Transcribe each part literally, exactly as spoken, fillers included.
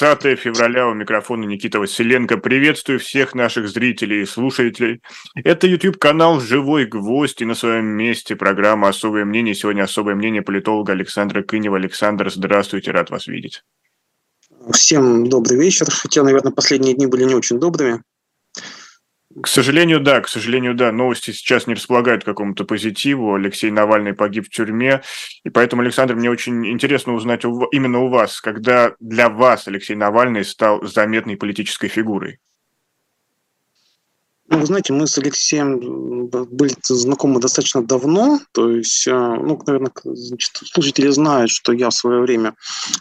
двадцатое февраля, у микрофона Никита Василенко. Приветствую всех наших зрителей и слушателей. Это YouTube-канал «Живой Гвоздь» и на своем месте программа «Особое мнение». Сегодня особое мнение политолога Александра Кынева. Александр, здравствуйте, рад вас видеть. Всем добрый вечер, хотя, наверное, последние дни были не очень добрыми. К сожалению, да, к сожалению, да, новости сейчас не располагают к какому-то позитиву. Алексей Навальный погиб в тюрьме, и поэтому, Александр, мне очень интересно узнать у, именно у вас, когда для вас Алексей Навальный стал заметной политической фигурой. Ну, вы знаете, мы с Алексеем были знакомы достаточно давно, то есть, ну, наверное, значит, слушатели знают, что я в свое время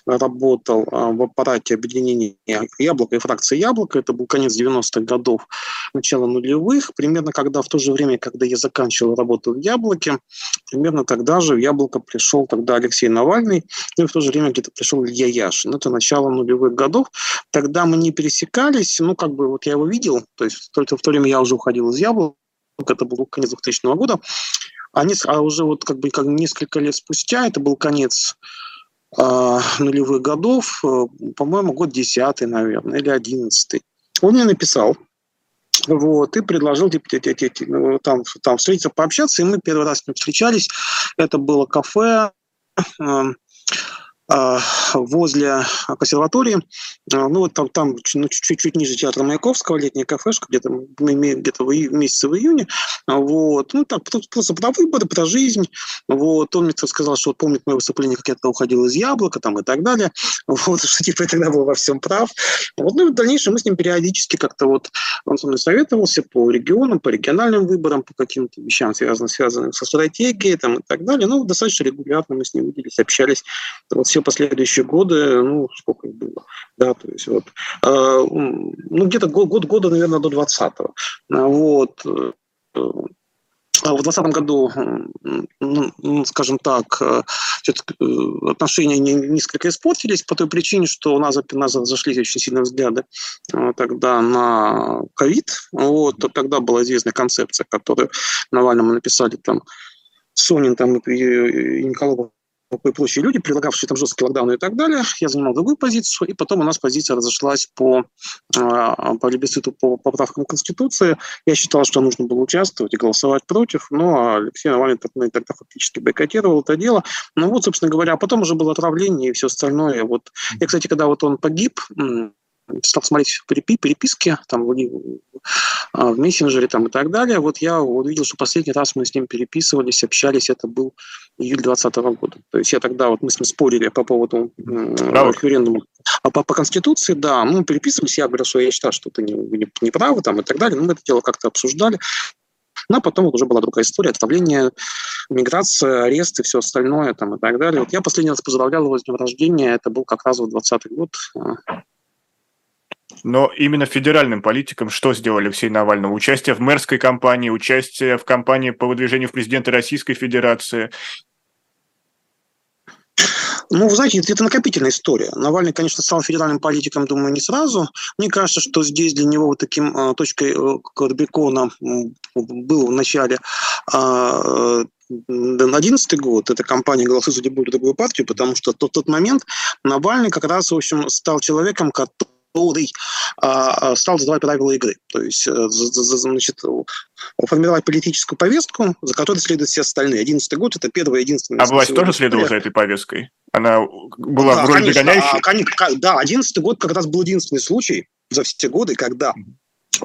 работал в аппарате объединения «Яблоко» и фракции «Яблоко», это был конец девяностых годов, начало нулевых, примерно когда в то же время, когда я заканчивал работу в «Яблоке», примерно тогда же в «Яблоко» пришел тогда Алексей Навальный, ну и в то же время где-то пришел Илья Яшин, это начало нулевых годов, тогда мы не пересекались, ну, как бы, вот я его видел, то есть только в то время я Я уже уходил из «Яблока», это был конец двухтысячного года, а, не, а уже вот как бы как несколько лет спустя, это был конец э, нулевых годов, э, по-моему, год десятый, наверное, или одиннадцатый. Он мне написал, вот, и предложил там, там встретиться, пообщаться, и мы первый раз с ним встречались, это было кафе, э, возле консерватории, ну вот там, там ну, чуть-чуть ниже театра Маяковского, летняя кафешка, где-то, где-то в месяце в июне, вот, ну так, просто про выборы, про жизнь, вот, он мне сказал, что помнит мое выступление, как я тогда уходил из «Яблока», там и так далее, вот, что типа я тогда был во всем прав, вот, ну и в дальнейшем мы с ним периодически как-то вот, он со мной советовался по регионам, по региональным выборам, по каким-то вещам, связанным, связанным со стратегией, там и так далее, ну, достаточно регулярно мы с ним виделись, общались, вот, последующие годы, ну, сколько их было, да, то есть вот, э, ну, где-то год, год года, наверное, до двадцатого, вот, в двадцатом году, ну, скажем так, отношения несколько испортились по той причине, что у нас, нас зашлись очень сильные взгляды тогда на ковид, вот, тогда была известная концепция, которую Навальному написали там Сонин там, и, и Николаев, и прочие люди, предлагавшие там жесткие локдауны и так далее. Я занимал другую позицию, и потом у нас позиция разошлась по, по лебезиту, по поправкам Конституции. Я считал, что нужно было участвовать и голосовать против, но Алексей Навальный тогда, тогда фактически бойкотировал это дело. Ну вот, собственно говоря, а потом уже было отравление и все остальное. Вот. Я, кстати, когда вот он погиб, стал смотреть переписки там, в мессенджере там, и так далее. Вот я увидел, что последний раз мы с ним переписывались, общались, это был июль двадцатого года. То есть я тогда, вот мы с ним спорили по поводу э, референдума. А по, по Конституции, да, мы переписывались, я говорил, что я считаю, что ты не, не, не правы там, и так далее. Но мы это дело как-то обсуждали. Но потом вот уже была другая история, отравление, миграция, арест и все остальное там, и так далее. Вот я последний раз поздравлял его с днем рождения, это был как раз вот двадцатый год. Но именно федеральным политикам что сделал Алексей Навальный? Участие в мэрской кампании, участие в кампании по выдвижению в президенты Российской Федерации? Ну, вы знаете, это накопительная история. Навальный, конечно, стал федеральным политиком, думаю, не сразу. Мне кажется, что здесь для него вот таким точкой Рубикона был в начале две тысячи одиннадцатый год, это кампания «Голосуй за любую другую партию», потому что в тот, тот момент Навальный как раз, в общем, стал человеком, который который стал задавать правила игры, то есть значит, формировать политическую повестку, за которой следуют все остальные. одиннадцатый год – это первая и единственная... А власть тоже следовала за этой повесткой? Она была да, в роли конечно, догоняющей? А, да, одиннадцатый год как раз был единственный случай за все годы, когда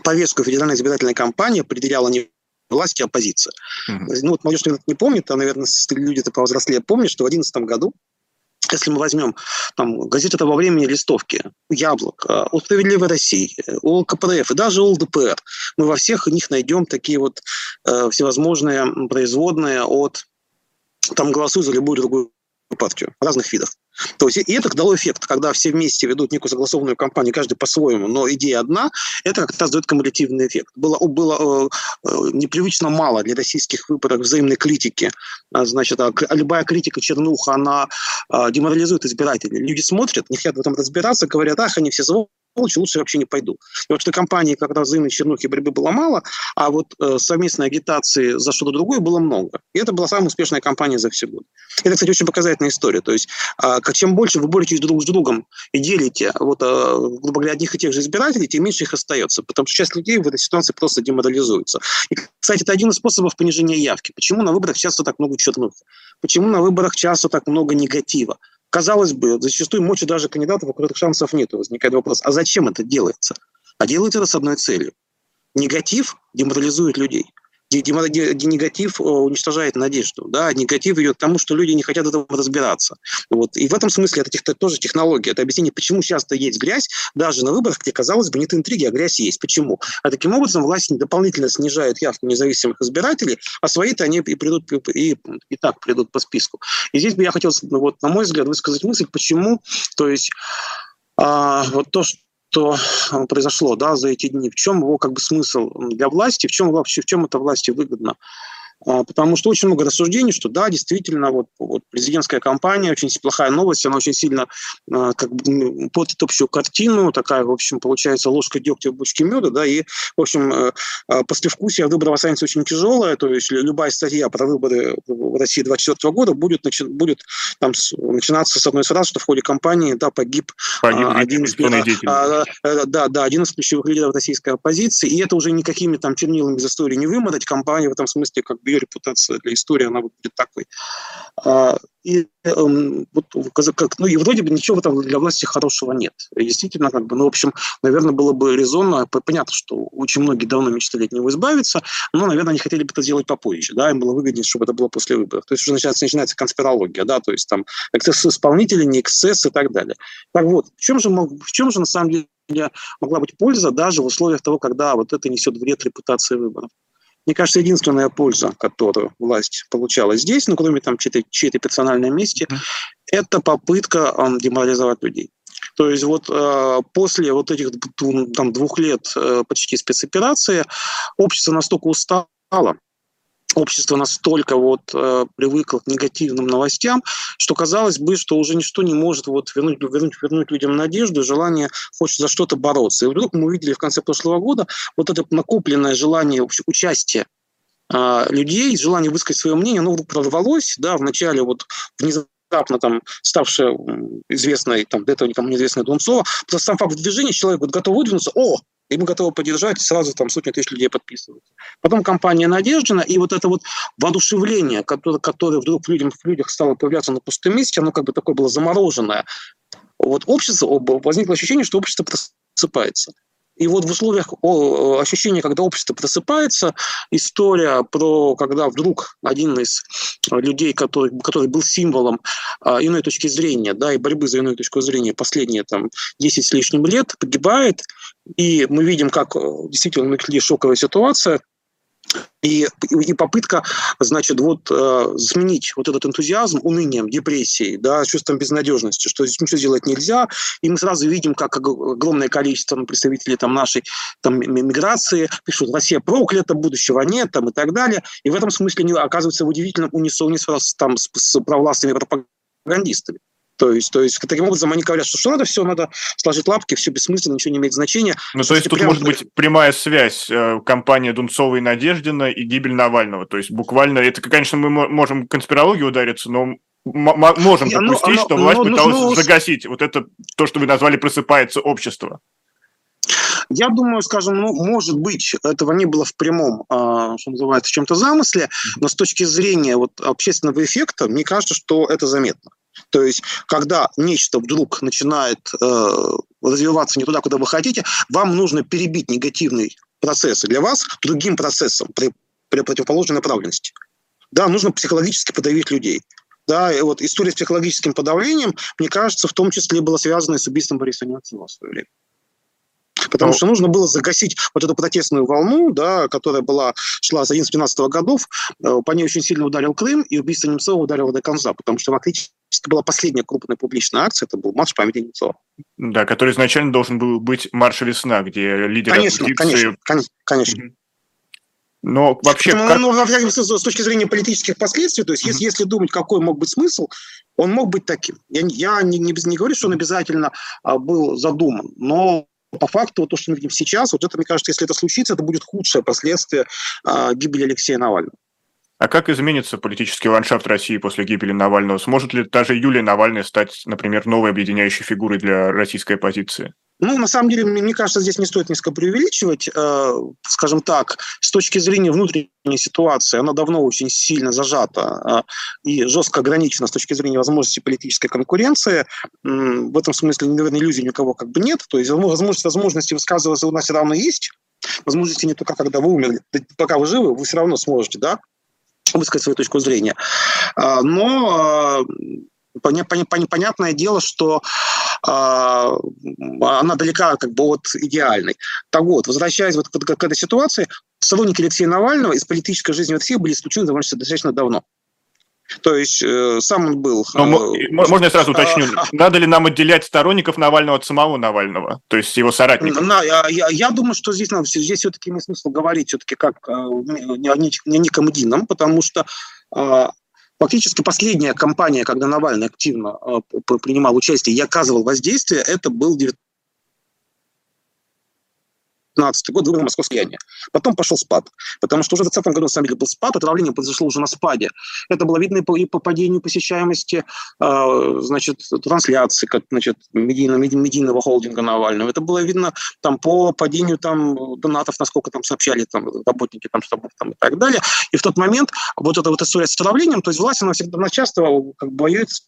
повестку федеральной избирательной кампании определяла не власть, а оппозиция. Mm-hmm. Ну вот молодежь не помнит, а, наверное, люди-то повзрослее помнят, что в две тысячи одиннадцатом году, если мы возьмем там, газеты того времени, листовки, «Яблоко», «О справедливой России», «О КПРФ» и даже «О ЛДПР», мы во всех них найдем такие вот э, всевозможные производные от там, «Голосуй за любую другую партию» разных видов. То есть, и это дало эффект, когда все вместе ведут некую согласованную кампанию, каждый по-своему, но идея одна, это как раз дает кумулятивный эффект. Было, было э, непривычно мало для российских выборов взаимной критики. Значит, а, любая критика, чернуха, она э, деморализует избирателей. Люди смотрят, не хотят в этом разбираться, говорят, ах, они все звонят, получше, лучше вообще не пойду. Потому что компании, когда взаимной чернухи борьбы было мало, а вот э, совместной агитации за что-то другое было много. И это была самая успешная компания за все годы. Это, кстати, очень показательная история. То есть, э, чем больше вы боретесь друг с другом и делите, вот, э, грубо говоря, одних и тех же избирателей, тем меньше их остается. Потому что часть людей в этой ситуации просто деморализуется. И, кстати, это один из способов понижения явки. Почему на выборах часто так много чернухи? Почему на выборах часто так много негатива? Казалось бы, зачастую мочи даже кандидатов, у которых шансов нет. Возникает вопрос, а зачем это делается? А делается это с одной целью. Негатив деморализует людей. Негатив уничтожает надежду. Да? Негатив идет к тому, что люди не хотят этого разбираться. Вот. И в этом смысле это тоже технология. Это объяснение, почему часто есть грязь, даже на выборах, где, казалось бы, нет интриги, а грязь есть. Почему? А таким образом власть дополнительно снижает явку независимых избирателей, а свои-то они и придут, и, и так придут по списку. И здесь бы я хотел, вот, на мой взгляд, высказать мысль, почему, то есть, а, вот то, что что произошло, да, за эти дни, в чем его как бы смысл для власти, в чем вообще, в чем это власти выгодно. Потому что очень много рассуждений, что да, действительно, вот, вот президентская кампания, очень плохая новость, она очень сильно как бы портит общую картину, такая, в общем, получается ложка дегтя в бочке меда, да, и, в общем, послевкусие выборов останется очень тяжелое, то есть любая статья про выборы в России двадцать четвёртого года будет, начи- будет там, с, начинаться с одной фразы, что в ходе кампании, да, погиб, погиб один, из, а, а, да, да, один из ключевых лидеров российской оппозиции, и это уже никакими там чернилами из истории не вымотать, кампания в этом смысле как бы ее репутация для истории, она вот будет такой. А, и, эм, вот, как, ну, и вроде бы ничего в этом для власти хорошего нет. И действительно, как бы, ну, в общем, наверное, было бы резонно, понятно, что очень многие давно мечтали от него избавиться, но, наверное, они хотели бы это сделать попозже, да, им было выгоднее, чтобы это было после выборов. То есть уже начинается, начинается конспирология, да, то есть там эксцесс исполнителей, не эксцесс и так далее. Так вот, в чем же, в чем же на самом деле могла быть польза даже в условиях того, когда вот это несет вред репутации выборов? Мне кажется, единственная польза, которую власть получала здесь, ну, кроме там чьей-то, чьей-то персональной мести, это попытка э, деморализовать людей. То есть вот э, после вот этих там, двух лет э, почти спецоперации общество настолько устало, общество настолько вот, э, привыкло к негативным новостям, что казалось бы, что уже ничто не может вот, вернуть, вернуть, вернуть людям надежду и желание хоть за что-то бороться. И вдруг мы увидели в конце прошлого года вот это накопленное желание участия э, людей, желание высказать свое мнение, оно вдруг прорвалось, да, вначале вот внезапно, там, ставшая известной, там, до этого никому неизвестная Дунцова, просто сам факт движения, человек вот, готов выдвинуться, о, и мы готовы поддержать, сразу там сотни тысяч людей подписываются. Потом компания Надеждина, и вот это вот воодушевление, которое, которое вдруг в людях, в людях стало появляться на пустом месте, оно как бы такое было замороженное. Вот общество, возникло ощущение, что общество просыпается. И вот в условиях ощущения, когда общество просыпается, история про, когда вдруг один из людей, который, который был символом иной точки зрения, да, и борьбы за иную точку зрения последние там, десять с лишним лет, погибает, и мы видим, как действительно у многих людей шоковая ситуация, и, и попытка, значит, вот э, сменить вот этот энтузиазм унынием, депрессией, да, чувством безнадежности, что здесь ничего сделать нельзя, и мы сразу видим, как огромное количество ну, представителей там, нашей там, миграции пишут «Россия проклята, будущего нет» там, и так далее, и в этом смысле они оказываются в удивительном унисоне с, там, с, с провластными пропагандистами. То есть, то есть таким образом они говорят, что, что надо все, надо сложить лапки, все бессмысленно, ничего не имеет значения. Ну, то есть тут прям... может быть прямая связь э, компании Дунцова и Надеждина и гибель Навального. То есть буквально, это, конечно, мы можем в конспирологию удариться, но м- можем Я, допустить, ну, оно, что власть ну, пыталась ну, ну, загасить. Вот это то, что вы назвали «просыпается общество». Я думаю, скажем, ну, может быть, этого не было в прямом, э, что называется, чем-то замысле, но с точки зрения вот, общественного эффекта, мне кажется, что это заметно. То есть, когда нечто вдруг начинает э, развиваться не туда, куда вы хотите, вам нужно перебить негативный процесс для вас другим процессом при, при противоположной направленности. Да, нужно психологически подавить людей. Да, и вот история с психологическим подавлением, мне кажется, в том числе была связана с убийством Бориса Немцова в свое время. Потому ну, что нужно было загасить вот эту протестную волну, да, которая была, шла с одиннадцатого-двенадцатого годов, по ней очень сильно ударил Крым, и убийство Немцова ударило до конца, потому что фактически была последняя крупная публичная акция, это был марш памяти Немцова. Да, который изначально должен был быть марш весна, где лидеры конечно, оппозиции... Конечно, конечно, mm-hmm. Но вообще... Как... Ну, ну, с точки зрения политических последствий, то есть mm-hmm. если, если думать, какой мог быть смысл, он мог быть таким. Я, я не, не, не говорю, что он обязательно был задуман, но по факту, вот то, что мы видим сейчас, вот это, мне кажется, если это случится, это будет худшее последствие э, гибели Алексея Навального. А как изменится политический ландшафт России после гибели Навального? Сможет ли та же Юлия Навальная стать, например, новой объединяющей фигурой для российской оппозиции? Ну, на самом деле, мне кажется, здесь не стоит несколько преувеличивать. Э, скажем так, с точки зрения внутренней ситуации, она давно очень сильно зажата э, и жестко ограничена с точки зрения возможности политической конкуренции. Э, в этом смысле, наверное, иллюзий никого как бы нет. То есть возможность возможности высказываться у нас все равно есть. Возможности не только когда вы умерли. Пока вы живы, вы все равно сможете, да, высказать свою точку зрения. Э, но... Э, Понятное дело, что э, она далека как бы от идеальной. Так вот, возвращаясь вот к, к этой ситуации, сторонники Алексея Навального из политической жизни России были исключены достаточно давно. То есть э, сам он был... Э, можно я сразу уточню? А, Надо ли нам отделять сторонников Навального от самого Навального? То есть его соратников? На, я, я думаю, что здесь, ну, здесь все-таки имеет смысл говорить все-таки как о неком едином, потому что... Э, Фактически последняя кампания, когда Навальный активно э, принимал участие и оказывал воздействие, это был девятнадцатый год, выборы Московского влияния. Потом пошел спад, потому что уже в двадцатом году, на самом деле, был спад, отравление произошло уже на спаде. Это было видно и по, и по падению посещаемости э, значит, трансляции как, значит, медийного, медийного холдинга Навального. Это было видно там, по падению там, донатов, насколько там сообщали там, работники там, штабов там, и так далее. И в тот момент вот эта вот история с отравлением, то есть власть, она всегда она часто как бы, боюет с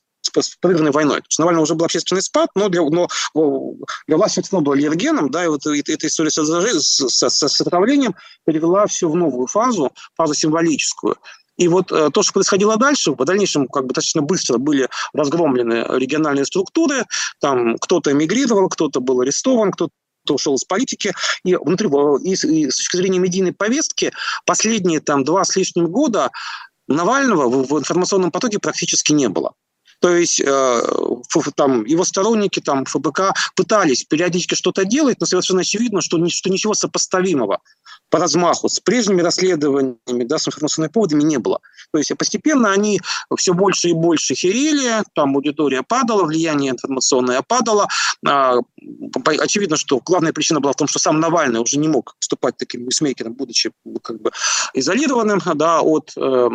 подрывной войной. То есть Навального уже был общественный спад, но для, но, для власти это снова было аллергеном, да, и вот и, и, эта история с, с, с, с отравлением перевела все в новую фазу, фазу символическую. И вот э, то, что происходило дальше, по дальнейшему как бы достаточно быстро были разгромлены региональные структуры, там кто-то эмигрировал, кто-то был арестован, кто-то ушел из политики, и, внутри, и, и с точки зрения медийной повестки последние там два с лишним года Навального в, в информационном потоке практически не было. То есть э, там, его сторонники там, ФБК пытались периодически что-то делать, но совершенно очевидно, что, что ничего сопоставимого по размаху с прежними расследованиями, да, с информационными поводами не было. То есть постепенно они все больше и больше херели, там аудитория падала, влияние информационное падало. Э, очевидно, что главная причина была в том, что сам Навальный уже не мог вступать таким ньюсмейкером, будучи как бы изолированным, да, от... Э,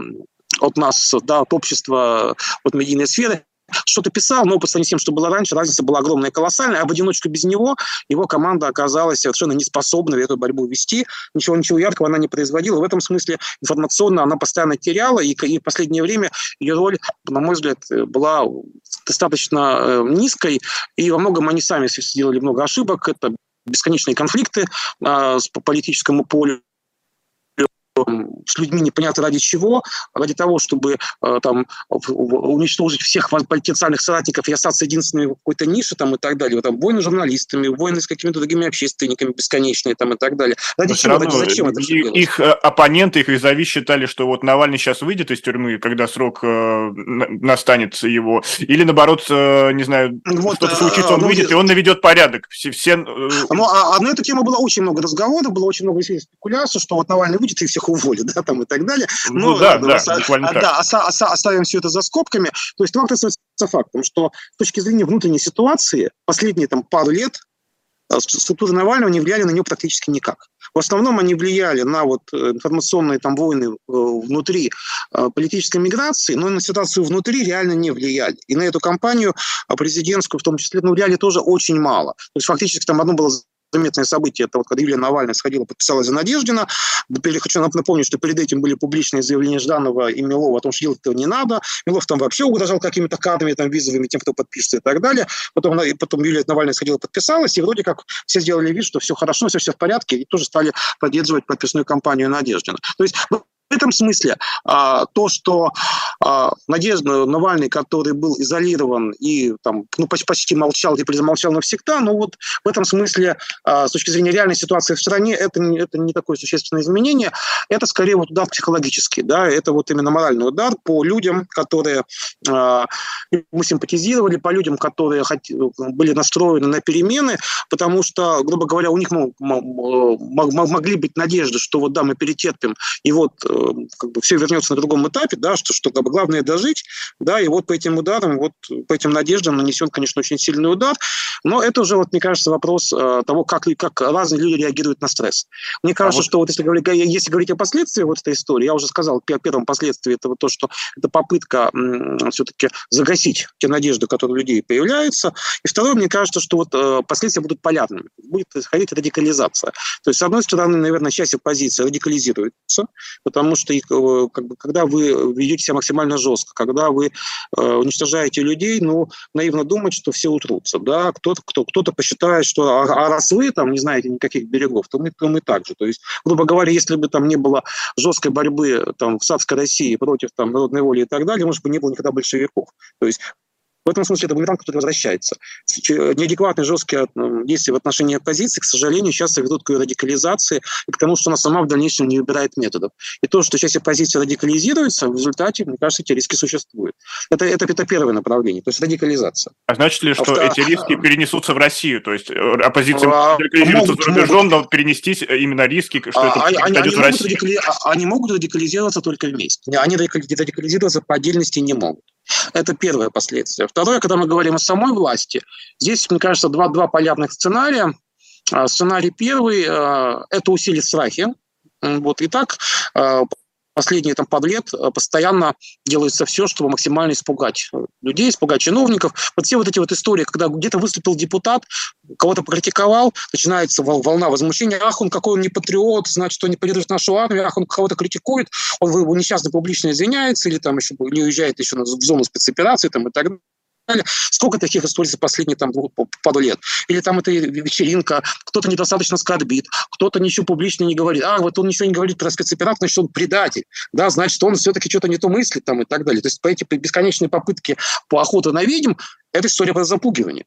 от нас, да, от общества, от медийной сферы, что-то писал, но по сравнению с тем, что было раньше, разница была огромная и колоссальная, а в одиночку без него его команда оказалась совершенно неспособна эту борьбу вести, ничего, ничего яркого она не производила, в этом смысле информационно она постоянно теряла, и, и в последнее время ее роль, на мой взгляд, была достаточно низкой, и во многом они сами сделали много ошибок, это бесконечные конфликты э, по политическому полю, с людьми непонятно ради чего, ради того, чтобы э, там, уничтожить всех потенциальных соратников и остаться единственными в какой-то нише там, и так далее. Там, войны с журналистами, войны с какими-то другими общественниками бесконечные там, и так далее. Ради чего, ради, зачем это все делать? Их оппоненты, их изови считали, что вот Навальный сейчас выйдет из тюрьмы, когда срок э, настанет его, или наоборот, э, не знаю, вот, что-то случится, он ну, выйдет, и он наведет порядок. Все, все... Ну, а, а на эту тему было очень много разговоров, было очень много спекуляций, что вот Навальный выйдет и всех уволили, да, там и так далее. Но, ну да, да, оста... буквально так. Да, оста... Оста... оставим все это за скобками. То есть факт остается фактом, что с точки зрения внутренней ситуации последние там пару лет структуры Навального не влияли на него практически никак. В основном они влияли на вот информационные там войны внутри политической миграции, но на ситуацию внутри реально не влияли. И на эту кампанию президентскую в том числе ну, влияли тоже очень мало. То есть фактически там одно было... заметное событие, это вот когда Юлия Навальная сходила, подписалась за Надеждина. Хочу напомнить, что перед этим были публичные заявления Жданова и Милова о том, что делать этого не надо. Милов там вообще угрожал какими-то кадрами, там, визовыми тем, кто подпишется и так далее. Потом, и потом Юлия Навальная сходила, подписалась, и вроде как все сделали вид, что все хорошо, все, все в порядке, и тоже стали поддерживать подписную кампанию Надеждина. То есть в этом смысле а, то, что а, Надежда Навальный, который был изолирован и там, ну, почти, почти молчал, теперь замолчал навсегда, но вот в этом смысле а, с точки зрения реальной ситуации в стране это, это не такое существенное изменение, это скорее вот удар психологический, да, это вот именно моральный удар по людям, которые а, мы симпатизировали, по людям, которые хот... были настроены на перемены, потому что, грубо говоря, у них ну, могли быть надежды, что вот да, мы перетерпим, и вот как бы все вернется на другом этапе, да, что, что как бы, главное дожить, да, и вот по этим ударам, вот по этим надеждам нанесен, конечно, очень сильный удар, но это уже, вот, мне кажется, вопрос э, того, как, как разные люди реагируют на стресс. Мне кажется, а вот... что вот если говорить, если говорить о последствиях вот этой истории, я уже сказал, первым последствием это вот то, что это попытка м- все-таки загасить те надежды, которые у людей появляются, и второе, мне кажется, что вот э, последствия будут полярными, будет происходить радикализация. То есть, с одной стороны, наверное, часть оппозиции радикализируется, потому что их, как бы, когда вы ведете себя максимально жестко, когда вы э, уничтожаете людей, ну, наивно думать, что все утрутся. Да? Кто-то, кто, кто-то посчитает, что а, а раз вы там не знаете никаких берегов, то мы, то мы так же. То есть, грубо говоря, если бы там не было жесткой борьбы там, в царской России против там, народной воли и так далее, может быть, не было никогда большевиков. То есть, в этом смысле это бумеранг, который возвращается. Неадекватные жесткие действия в отношении оппозиции, к сожалению, сейчас ведут к ее радикализации и к тому, что она сама в дальнейшем не выбирает методов. И то, что часть оппозиции радикализируется, в результате, мне кажется, эти риски существуют. Это, это, это первое направление, то есть радикализация. А значит ли, что а эти риски перенесутся в Россию? То есть оппозиция а, радикализируется могут, за рубежом, могут. Но перенестись именно риски, что а, это они, они, они в России? Радикали... Они могут радикализироваться только вместе. Они радикализироваться по отдельности не могут. Это первое последствие. Второе, когда мы говорим о самой власти, здесь, мне кажется, два, два полярных сценария. Сценарий первый – это усилить страхи. Вот. И так последние там, пару лет постоянно делается все, чтобы максимально испугать людей, испугать чиновников. Вот все вот эти вот истории, когда где-то выступил депутат, кого-то критиковал, начинается волна возмущения. Ах, он какой он не патриот, значит, он не поддерживает нашу армию, ах, он кого-то критикует, он, он несчастно публично извиняется или там еще не уезжает еще в зону спецоперации там, и так далее. Сколько таких историй за последние там, пару лет? Или там эта вечеринка, кто-то недостаточно скорбит, кто-то ничего публично не говорит. А, вот он ничего не говорит про спецоперацию, значит, он предатель. Да, значит, он все-таки что-то не то мыслит там, и так далее. То есть эти бесконечные попытки по охоте на ведьм – это история про запугивание.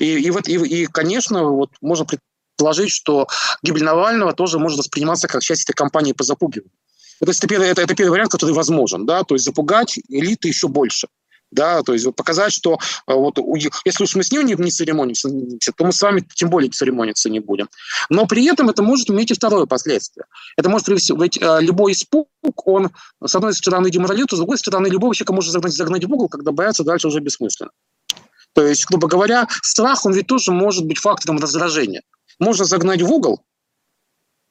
И, и, вот, и, и конечно, вот можно предположить, что гибель Навального тоже может восприниматься как часть этой кампании по запугиванию. То есть это первый, это, это первый вариант, который возможен. Да? То есть запугать элиты еще больше. Да, то есть показать, что вот, если уж мы с ним не, не церемонимся, то мы с вами тем более церемониться не будем. Но при этом это может иметь и второе последствие. Это может привести... Ведь любой испуг, он, с одной стороны, деморализует, с другой стороны, любого человека может загнать, загнать в угол, когда бояться дальше уже бессмысленно. То есть, грубо говоря, страх, он ведь тоже может быть фактором раздражения. Можно загнать в угол,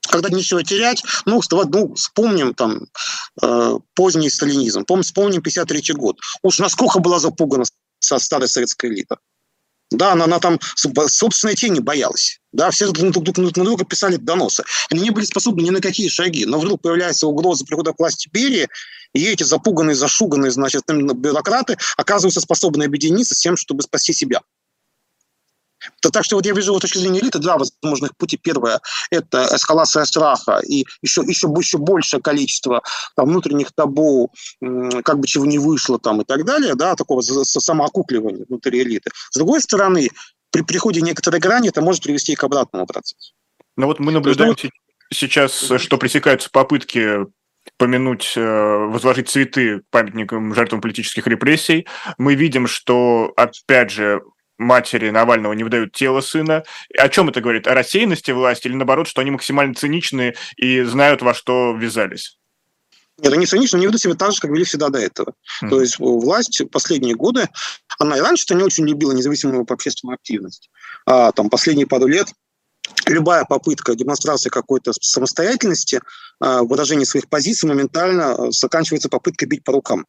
когда нечего терять, ну, ну вспомним там, э, поздний сталинизм, вспомним пятьдесят третий год. Уж насколько была запугана старая советская элита. Да, она, она там собственной тени боялась. Да, все друг, друг, друг на друга писали доносы. Они не были способны ни на какие шаги. Но вдруг появляется угроза прихода к власти Берии, и эти запуганные, зашуганные, значит, бюрократы оказываются способны объединиться с тем, чтобы спасти себя. Так что вот я вижу с точки зрения элиты два возможных пути. Первое – это эскалация страха и еще, еще, еще большее количество там, внутренних табу, как бы чего не вышло там, и так далее, да, такого самоокукливания внутри элиты. С другой стороны, при переходе некоторой грани это может привести к обратному процессу. Ну вот мы наблюдаем есть, сейчас, что пресекаются попытки помянуть, возложить цветы памятникам жертвам политических репрессий. Мы видим, что, опять же, матери Навального не выдают тело сына. О чем это говорит? О рассеянности власти или, наоборот, что они максимально циничны и знают, во что ввязались? Нет, они циничны, они ведут себя так же, как вели всегда до этого. Mm-hmm. То есть власть в последние годы, она и раньше-то не очень любила независимую общественную активность. А там последние пару лет любая попытка демонстрации какой-то самостоятельности, выражения своих позиций моментально заканчивается попыткой бить по рукам.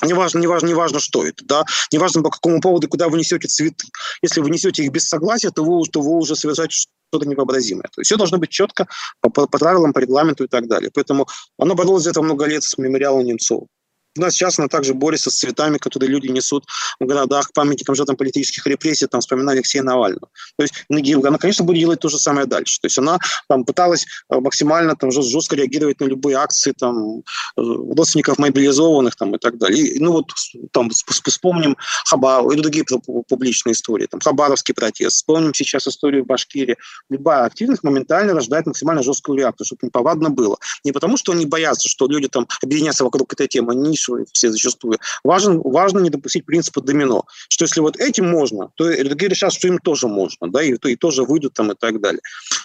Неважно, неважно, неважно, что это, да, неважно, по какому поводу, куда вы несете цветы. Если вы несете их без согласия, то вы, то вы уже совершаете что-то невообразимое. То есть все должно быть четко по, по правилам, по регламенту и так далее. Поэтому она боролась за это много лет с мемориалом Немцова. У нас сейчас она также борется с цветами, которые люди несут в городах, памятникам жертвам политических репрессий, там, вспоминая Алексея Навального. То есть она, конечно, будет делать то же самое дальше. То есть она там, пыталась максимально там, жестко реагировать на любые акции там, родственников мобилизованных там, и так далее. И, ну вот там, вспомним Хабаров и другие публичные истории. Там, Хабаровский протест, вспомним сейчас историю в Башкирии. Любая активность моментально рождает максимально жесткую реакцию, чтобы неповадно было. Не потому, что они боятся, что люди там, объединятся вокруг этой темы, они не еще все зачастую. Важен, важно не допустить принципа домино, что если вот этим можно, то другие решат, что им тоже можно, да, и, и тоже выйдут там и так далее.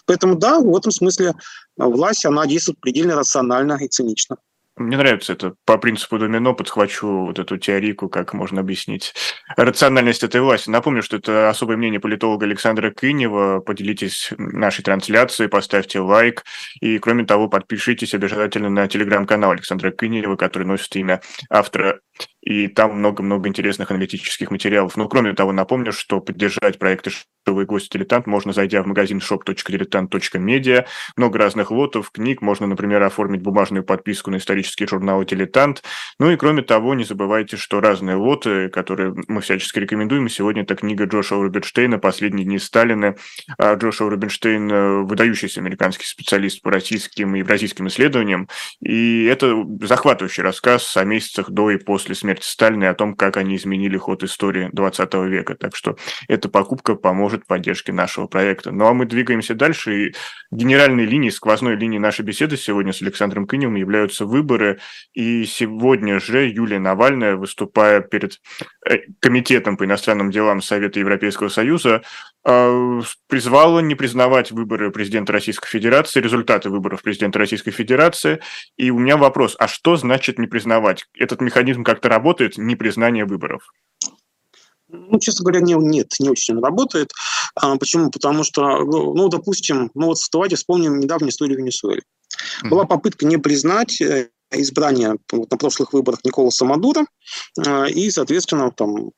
Поэтому да, в этом смысле власть, она действует предельно рационально и цинично. Мне нравится это. По принципу домино подхвачу вот эту теорику, как можно объяснить рациональность этой власти. Напомню, что это особое мнение политолога Александра Кынева. Поделитесь нашей трансляцией, поставьте лайк. И, кроме того, подпишитесь обязательно на телеграм-канал Александра Кынева, который носит имя автора. И там много-много интересных аналитических материалов. Ну, кроме того, напомню, что поддержать проекты «Живой Гвоздь» и «Дилетант» можно, зайдя в магазин shop точка diletant точка media. Много разных лотов, книг. Можно, например, оформить бумажную подписку на исторический журнал «Дилетант». Ну и, кроме того, не забывайте, что разные лоты, которые мы всячески рекомендуем, сегодня это книга Джошуа Рубинштейна «Последние дни Сталина». Джошуа Рубинштейн – выдающийся американский специалист по российским и евразийским исследованиям. И это захватывающий рассказ о месяцах до и после смерти Сталина, о том, как они изменили ход истории двадцатого века. Так что эта покупка поможет поддержке нашего проекта. Ну а мы двигаемся дальше. И генеральной линией, сквозной линией нашей беседы сегодня с Александром Кыневым являются выборы. И сегодня же Юлия Навальная, выступая перед Комитетом по иностранным делам Совета Европейского Союза, призвала не признавать выборы президента Российской Федерации, результаты выборов президента Российской Федерации. И у меня вопрос, а что значит не признавать? Этот механизм как-то работает, непризнание выборов? Ну, честно говоря, не, нет, не очень работает. А, почему? Потому что, ну, допустим, ну вот давайте вспомним недавнюю историю Венесуэлы. Mm-hmm. Была попытка не признать избрание вот, на прошлых выборах Николаса Мадуро и, соответственно, там,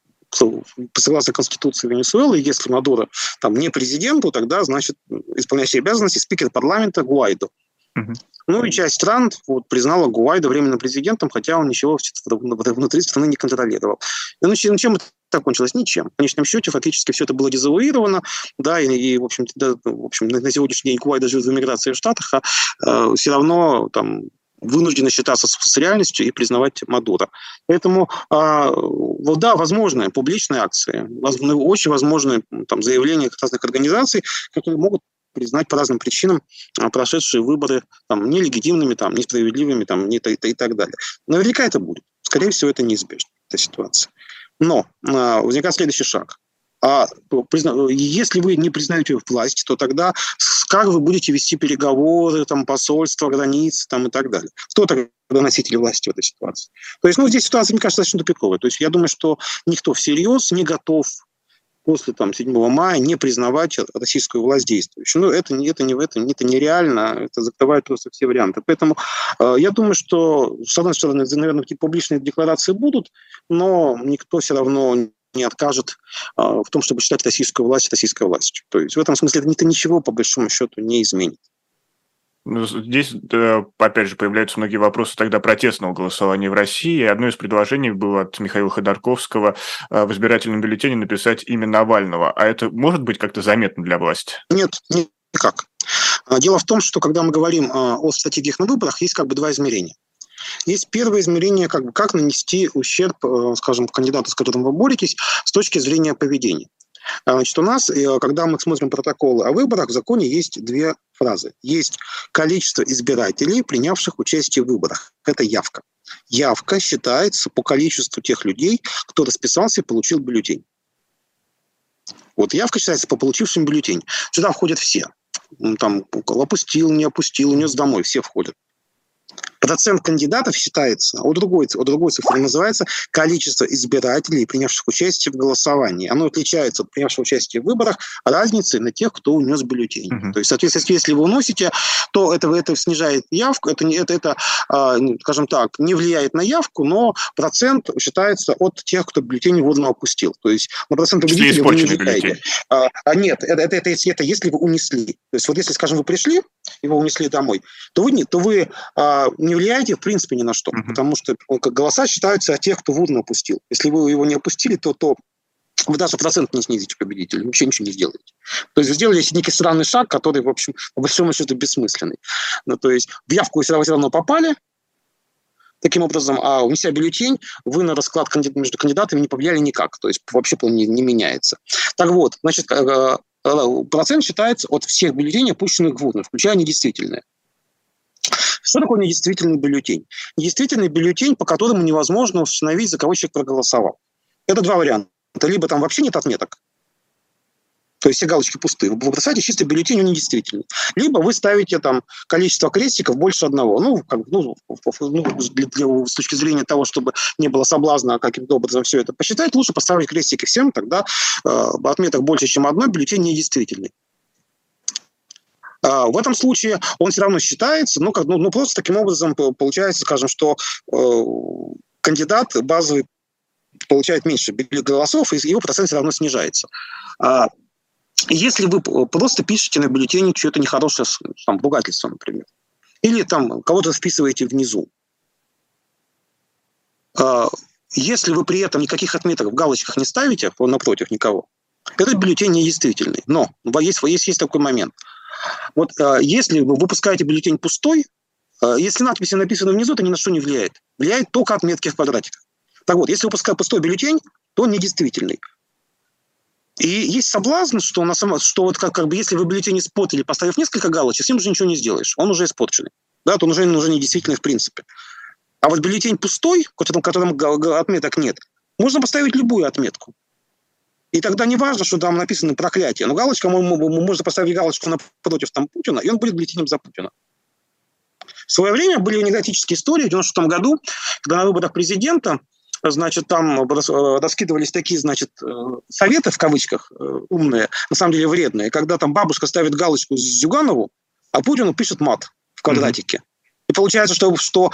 согласно Конституции Венесуэлы, если Мадуро там, не президенту, тогда, значит, исполняющий обязанности спикер парламента Гуайдо. Mm-hmm. Ну и часть стран вот, признала Гуайдо временным президентом, хотя он ничего внутри страны не контролировал. И, ну, чем это кончилось? Ничем. В конечном счете, фактически все это было дезавуировано, да, и, и в общем, да, в общем на, на сегодняшний день Гуайдо живет в эмиграции в Штатах, а э, все равно там вынуждены считаться с реальностью и признавать Мадуро. Поэтому, э, да, возможны публичные акции, очень возможны там, заявления разных организаций, которые могут признать по разным причинам прошедшие выборы там, нелегитимными, там, несправедливыми там, и, и, и так далее. Наверняка это будет. Скорее всего, это неизбежно, эта ситуация. Но а, возникает следующий шаг. А, призна... Если вы не признаете власть, то тогда как вы будете вести переговоры, там, посольства, границы там, и так далее? Кто тогда носители власти в этой ситуации? То есть ну, здесь ситуация, мне кажется, достаточно тупиковая. То есть я думаю, что никто всерьез не готов после там, седьмого мая не признавать российскую власть действующую. Ну, это, это, не, это, это нереально, это закрывает просто все варианты. Поэтому э, я думаю, что, с одной стороны, наверное, какие публичные декларации будут, но никто все равно не откажет э, в том, чтобы считать российскую власть российской властью. То есть в этом смысле это ничего, по большому счету, не изменит. Здесь, опять же, появляются многие вопросы тогда протестного голосования в России. Одно из предложений было от Михаила Ходорковского в избирательном бюллетене написать имя Навального. А это может быть как-то заметно для власти? Нет, никак. Дело в том, что когда мы говорим о стратегиях на выборах, есть как бы два измерения. Есть первое измерение, как бы, как нанести ущерб, скажем, кандидату, с которым вы боретесь, с точки зрения поведения. Значит, у нас, когда мы смотрим протоколы о выборах, в законе есть две фразы. Есть количество избирателей, принявших участие в выборах. Это явка. Явка считается по количеству тех людей, кто расписался и получил бюллетень. Вот явка считается по получившим бюллетень. Сюда входят все. Там опустил, не опустил, унес домой, все входят. Процент кандидатов считается, у другой, у другой цифры называется количество избирателей, принявших участие в голосовании. Оно отличается от принявшего участие в выборах разницей на тех, кто унес бюллетень. Uh-huh. То есть, соответственно, если вы уносите, то это, это снижает явку, это, это, это, скажем так, не влияет на явку, но процент считается от тех, кто бюллетень водно опустил. То есть на процент победителей вы не влияете. А, а нет, это, это, это, это если вы унесли. То есть вот если, скажем, вы пришли, его унесли домой, то вы, то вы а, не влияете в принципе ни на что, uh-huh. потому что голоса считаются от тех, кто водно опустил. Если вы его не опустили, то, то вы даже процент не снизите победителя, вы вообще ничего не сделаете. То есть вы сделали некий странный шаг, который, в общем, по большому счету бессмысленный. Ну, то есть в явку вы все равно попали, таким образом, а унеся бюллетень, вы на расклад кандидат, между кандидатами не повлияли никак, то есть вообще не, не меняется. Так вот, значит, процент считается от всех бюллетеней, опущенных в урну, включая недействительные. Что такое недействительный бюллетень? Недействительный бюллетень, по которому невозможно установить, за кого человек проголосовал. Это два варианта. Либо там вообще нет отметок, то есть все галочки пустые. Вы бросаете чистый бюллетень, он недействительный. Либо вы ставите там количество крестиков больше одного. Ну, как, ну для, для, с точки зрения того, чтобы не было соблазна каким-то образом все это посчитать, лучше поставить крестики всем, тогда э, отметок больше, чем одной, бюллетень недействительный. Э, в этом случае он все равно считается, ну, как, ну, ну просто таким образом получается, скажем, что э, кандидат базовый получает меньше голосов, и его процент все равно снижается. Если вы просто пишете на бюллетене что-то нехорошее, там, ругательство, например, или там кого-то вписываете внизу, если вы при этом никаких отметок в галочках не ставите, напротив никого, этот бюллетень недействительный. Но есть, есть, есть такой момент. Вот если вы выпускаете бюллетень пустой, если надписи написаны внизу, это ни на что не влияет. Влияет только отметки в квадратиках. Так вот, если выпускать пустой бюллетень, то он недействительный. И есть соблазн, что, на самом, что вот как, как бы, если вы бюллетень испортили, поставив несколько галочек, с ним уже ничего не сделаешь. Он уже испорченный. Да, то он уже, он уже недействительный в принципе. А вот бюллетень пустой, в котором отметок нет, можно поставить любую отметку. И тогда не важно, что там написано проклятие. Но галочка, можно поставить галочку напротив там, Путина, и он будет бюллетенем за Путина. В свое время были анекдотические истории в девяносто шестом году, когда на выборах президента значит, там раскидывались такие, значит, советы, в кавычках, умные, на самом деле вредные, когда там бабушка ставит галочку Зюганову, а Путину пишет мат в квадратике. Mm-hmm. И получается, что, что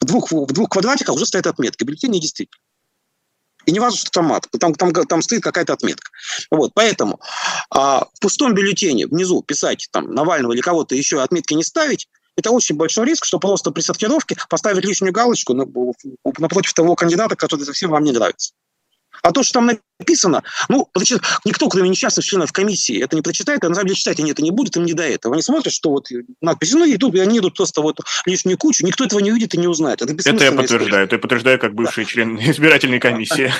в, двух, в двух квадратиках уже стоят отметки. Бюллетень недействительный. И не важно, что там мат, там, там, там стоит какая-то отметка. Вот, поэтому а, в пустом бюллетене внизу писать там Навального или кого-то еще отметки не ставить, это очень большой риск, что просто при сортировке поставить лишнюю галочку напротив того кандидата, который совсем вам не нравится. А то, что там написано, ну, никто, кроме несчастных членов комиссии, это не прочитает, а на самом деле читать они это не будут, им не до этого. Они смотрят, что вот надписи, ну, идут, и они идут просто вот лишнюю кучу, никто этого не увидит и не узнает. Это, это я подтверждаю, это я подтверждаю как бывший да. член избирательной комиссии.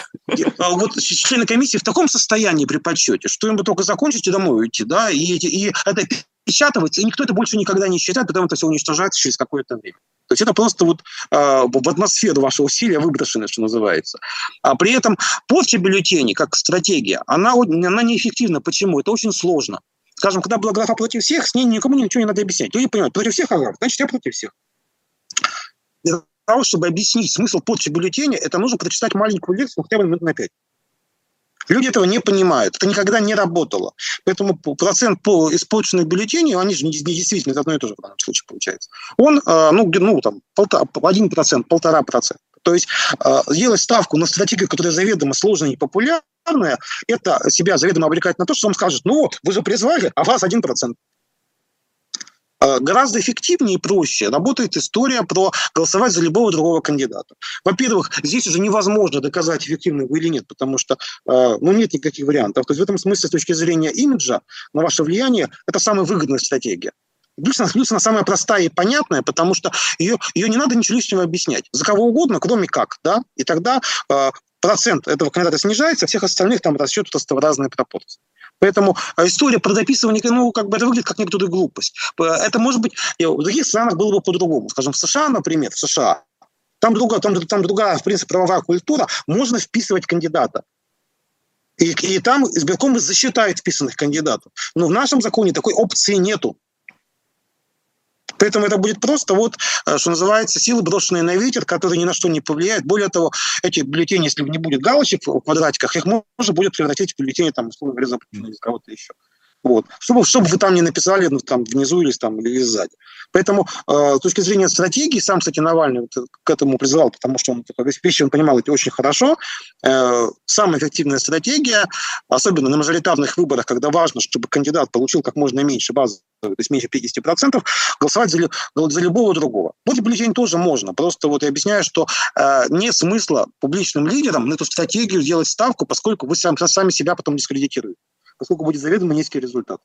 Вот члены комиссии в таком состоянии при подсчете, что им бы только закончить и домой уйти, да, и, и это печатается, и никто это больше никогда не считает, потому что это все уничтожается через какое-то время. То есть это просто вот э, в атмосферу вашего усилия выброшено, что называется. А при этом порча бюллетеней, как стратегия, она, она неэффективна. Почему? Это очень сложно. Скажем, когда была графа против всех, с ней никому ничего не надо объяснять. Люди понимают, против всех аграф, значит, я против всех. Для того, чтобы объяснить смысл порчи бюллетеня, это нужно прочитать маленькую лекцию хотя бы минут на пять. Люди этого не понимают. Это никогда не работало. Поэтому процент по испорченных бюллетеней, они же недействительны, это одно и то же в данном случае получается, он, ну, ну там, один процент, полтора процента. То есть делать ставку на стратегию, которая заведомо сложная и непопулярная, это себя заведомо обрекать на то, что вам скажут, ну вот, вы же призвали, а вас один процент. Гораздо эффективнее и проще работает история про голосовать за любого другого кандидата. Во-первых, здесь уже невозможно доказать, эффективны вы или нет, потому что ну, нет никаких вариантов. То есть в этом смысле, с точки зрения имиджа, на ваше влияние, это самая выгодная стратегия. Плюс она, плюс она самая простая и понятная, потому что ее, ее не надо ничего лишнего объяснять. За кого угодно, кроме как. Да? И тогда э, процент этого кандидата снижается, а всех остальных там расчет в разные пропорции. Поэтому история про дописывание, ну, как бы это выглядит как некоторая глупость. Это может быть, в других странах было бы по-другому. Скажем, в США, например, в США, там другая, там, там другая, в принципе, правовая культура, можно вписывать кандидата. И, и там избирком засчитает вписанных кандидатов. Но в нашем законе такой опции нету. Поэтому это будет просто, вот, что называется, силы, брошенные на ветер, которые ни на что не повлияют. Более того, эти бюллетени, если не будет галочек в квадратиках, их можно будет превратить в бюллетени, там, условно говоря, запрещенные из кого-то еще. Вот. Чтобы, чтобы вы там не написали ну, там, внизу или, там, или сзади. Поэтому э, с точки зрения стратегии, сам, кстати, Навальный вот, к этому призывал, потому что он такой вещи, он понимал это очень хорошо. Э, самая эффективная стратегия, особенно на мажоритарных выборах, когда важно, чтобы кандидат получил как можно меньше базы, то есть меньше пятидесяти процентов, голосовать за, за любого другого. Вот бюллетень тоже можно. Просто вот я объясняю, что э, нет смысла публичным лидерам на эту стратегию делать ставку, поскольку вы сам, сами себя потом дискредитируете, поскольку будет заведомо низкий результат.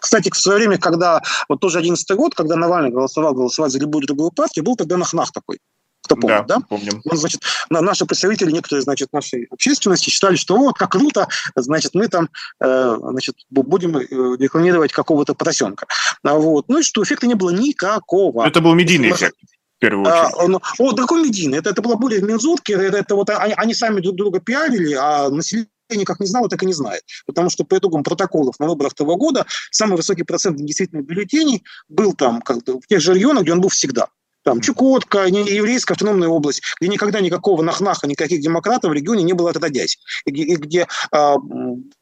Кстати, в свое время, когда, вот тоже одиннадцатый год, когда Навальный голосовал голосовать за любую другую партию, был тогда нах-нах такой. кто помнит, да? да? Помним. Он, значит, наши представители, некоторые, значит, нашей общественности считали, что вот как круто, значит, мы там, э, значит, будем рекламировать какого-то поросенка. Вот. Ну и что, эффекта не было никакого. Это был медийный эффект. В первую очередь. А, ну, о, такой медийный. Это, это было более в мензурке. Это, это вот они, они сами друг друга пиарили, а население как не знало, так и не знает. Потому что по итогам протоколов на выборах того года самый высокий процент действительно бюллетеней был там, как-то, в тех же регионах, где он был всегда. Там Чукотка, еврейская автономная область, где никогда никакого нахнаха, никаких демократов в регионе не было отродясь. И, и где а,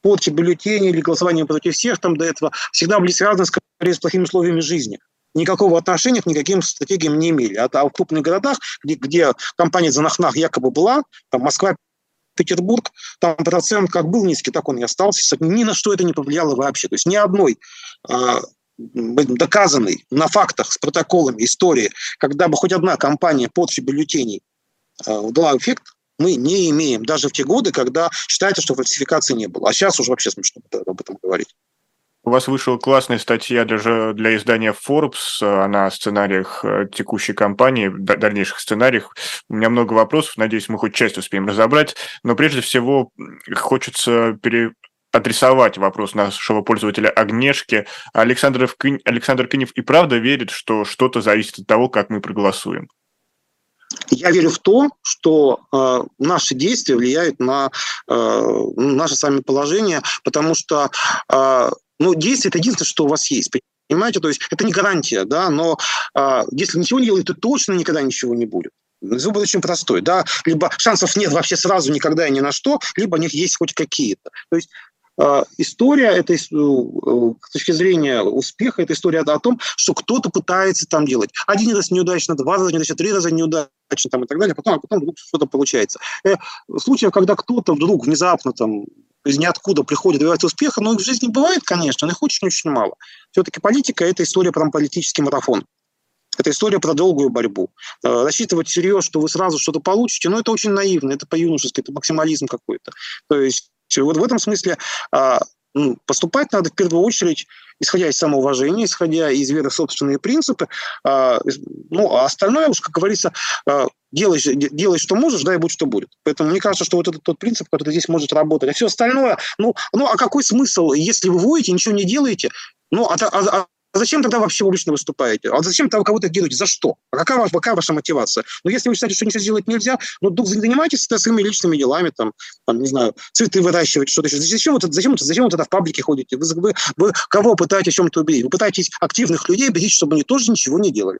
порча бюллетеней или голосование против всех там до этого всегда были связаны скорее с плохими условиями жизни. Никакого отношения к никаким стратегиям не имели. А, а в крупных городах, где, где компания за нахнах якобы была, там Москва, Петербург, там процент как был низкий, так он и остался. Ни на что это не повлияло вообще. То есть ни одной а, доказанной на фактах с протоколами истории, когда бы хоть одна компания порчи бюллетеней а, дала эффект, мы не имеем. Даже в те годы, когда считается, что фальсификации не было. А сейчас уже вообще смешно об этом говорить. У вас вышла классная статья даже для издания Forbes, она о сценариях текущей кампании, дальнейших сценариях. У меня много вопросов, надеюсь, мы хоть часть успеем разобрать. Но прежде всего хочется переадресовать вопрос нашего пользователя Огнешки. Александр Кынев и правда верит, что что-то зависит от того, как мы проголосуем? Я верю в то, что э, наши действия влияют на э, наше с вами положение, потому что... Э, Ну, действие – это единственное, что у вас есть, понимаете? То есть это не гарантия, да, но э, если ничего не делать, то точно никогда ничего не будет. Выбор очень простой, да, либо шансов нет вообще сразу никогда и ни на что, либо у них есть хоть какие-то. То есть э, история, это, э, с точки зрения успеха, это история о том, что кто-то пытается там делать. Один раз неудачно, два раза неудачно, три раза неудачно. Там, и так далее, потом, а потом вдруг что-то получается. Э, случаев, когда кто-то вдруг внезапно там, из ниоткуда приходит добиваться успеха, но их в жизни бывает, конечно, но их очень-очень мало. Все-таки политика – это история про политический марафон. Это история про долгую борьбу. Э, рассчитывать серьезно, что вы сразу что-то получите, но это очень наивно, это по-юношески, это максимализм какой-то. То есть вот в этом смысле э, поступать надо в первую очередь, исходя из самоуважения, исходя из веры в собственные принципы. А, ну, а остальное уж, как говорится, делай, делай, что можешь, да, и будь, что будет. Поэтому мне кажется, что вот это тот принцип, который здесь может работать. А все остальное, ну, ну а какой смысл, если вы воете, ничего не делаете? Ну, а, а, а зачем тогда вообще публично выступаете? А зачем тогда кого-то делаете? За что? А какая, какая ваша мотивация? Ну, если вы считаете, что ничего сделать нельзя, ну, вдруг занимайтесь своими личными делами, там, там, не знаю, цветы выращивать, что-то еще. Зачем вы, зачем, зачем вы тогда в паблике ходите? Вы, вы, вы кого пытаетесь в чем-то убедить? Вы пытаетесь активных людей убедить, чтобы они тоже ничего не делали.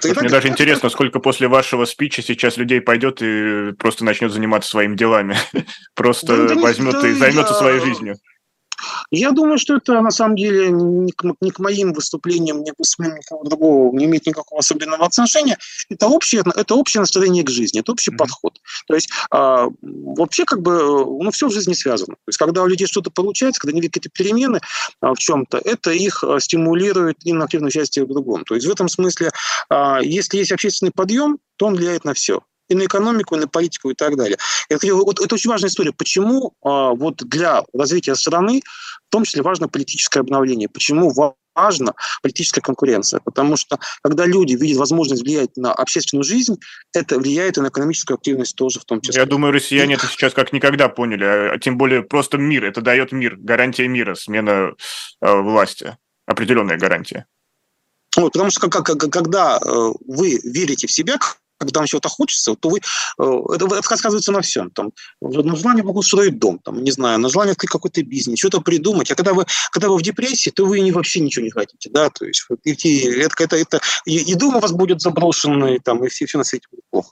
Слушай, мне даже интересно, сколько после вашего спича сейчас людей пойдет и просто начнет заниматься своими делами. Просто да, возьмет да, и займется да, своей жизнью. Я думаю, что это на самом деле ни к, ни к моим выступлениям, ни к выступлениям никого другого не имеет никакого особенного отношения. Это общее, это общее настроение к жизни, это общий mm-hmm. подход. То есть а, вообще как бы ну, все в жизни связано. То есть когда у людей что-то получается, когда они видят какие-то перемены а, в чем-то, это их стимулирует и на активное участие в другом. То есть в этом смысле, а, если есть общественный подъем, то он влияет на все. И на экономику, и на политику, и так далее. Это, вот, это очень важная история. Почему а, вот для развития страны в том числе важно политическое обновление? Почему важна политическая конкуренция? Потому что, когда люди видят возможность влиять на общественную жизнь, это влияет и на экономическую активность тоже в том числе. Я думаю, россияне это сейчас как никогда поняли. А, тем более просто мир. Это дает мир. Гарантия мира, смена э, власти. Определенная гарантия. Вот, потому что как, как, когда э, вы верите в себя... Когда вам чего-то хочется, то вы... Это, это сказывается на всем. Там, на желание могу строить дом, там, не знаю, на желание открыть какой-то бизнес, что-то придумать. А когда вы, когда вы в депрессии, то вы и вообще ничего не хотите. Да? То есть, это, это, это, и, и дом у вас будет заброшенный, там, и все, все на свете будет плохо.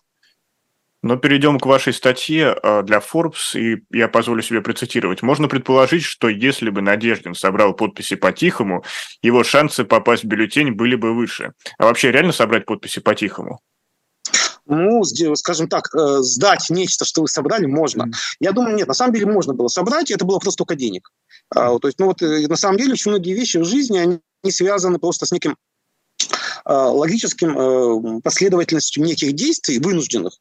Но перейдем к вашей статье для Forbes, и я позволю себе процитировать. Можно предположить, что если бы Надеждин собрал подписи по-тихому, его шансы попасть в бюллетень были бы выше. А вообще реально собрать подписи по-тихому? Ну, скажем так, э, сдать нечто, что вы собрали, можно. Mm. Я думаю, нет, на самом деле можно было собрать, и это было просто только денег. А, то есть, ну вот, на самом деле, очень многие вещи в жизни, они связаны просто с неким э, логическим э, последовательностью неких действий, вынужденных.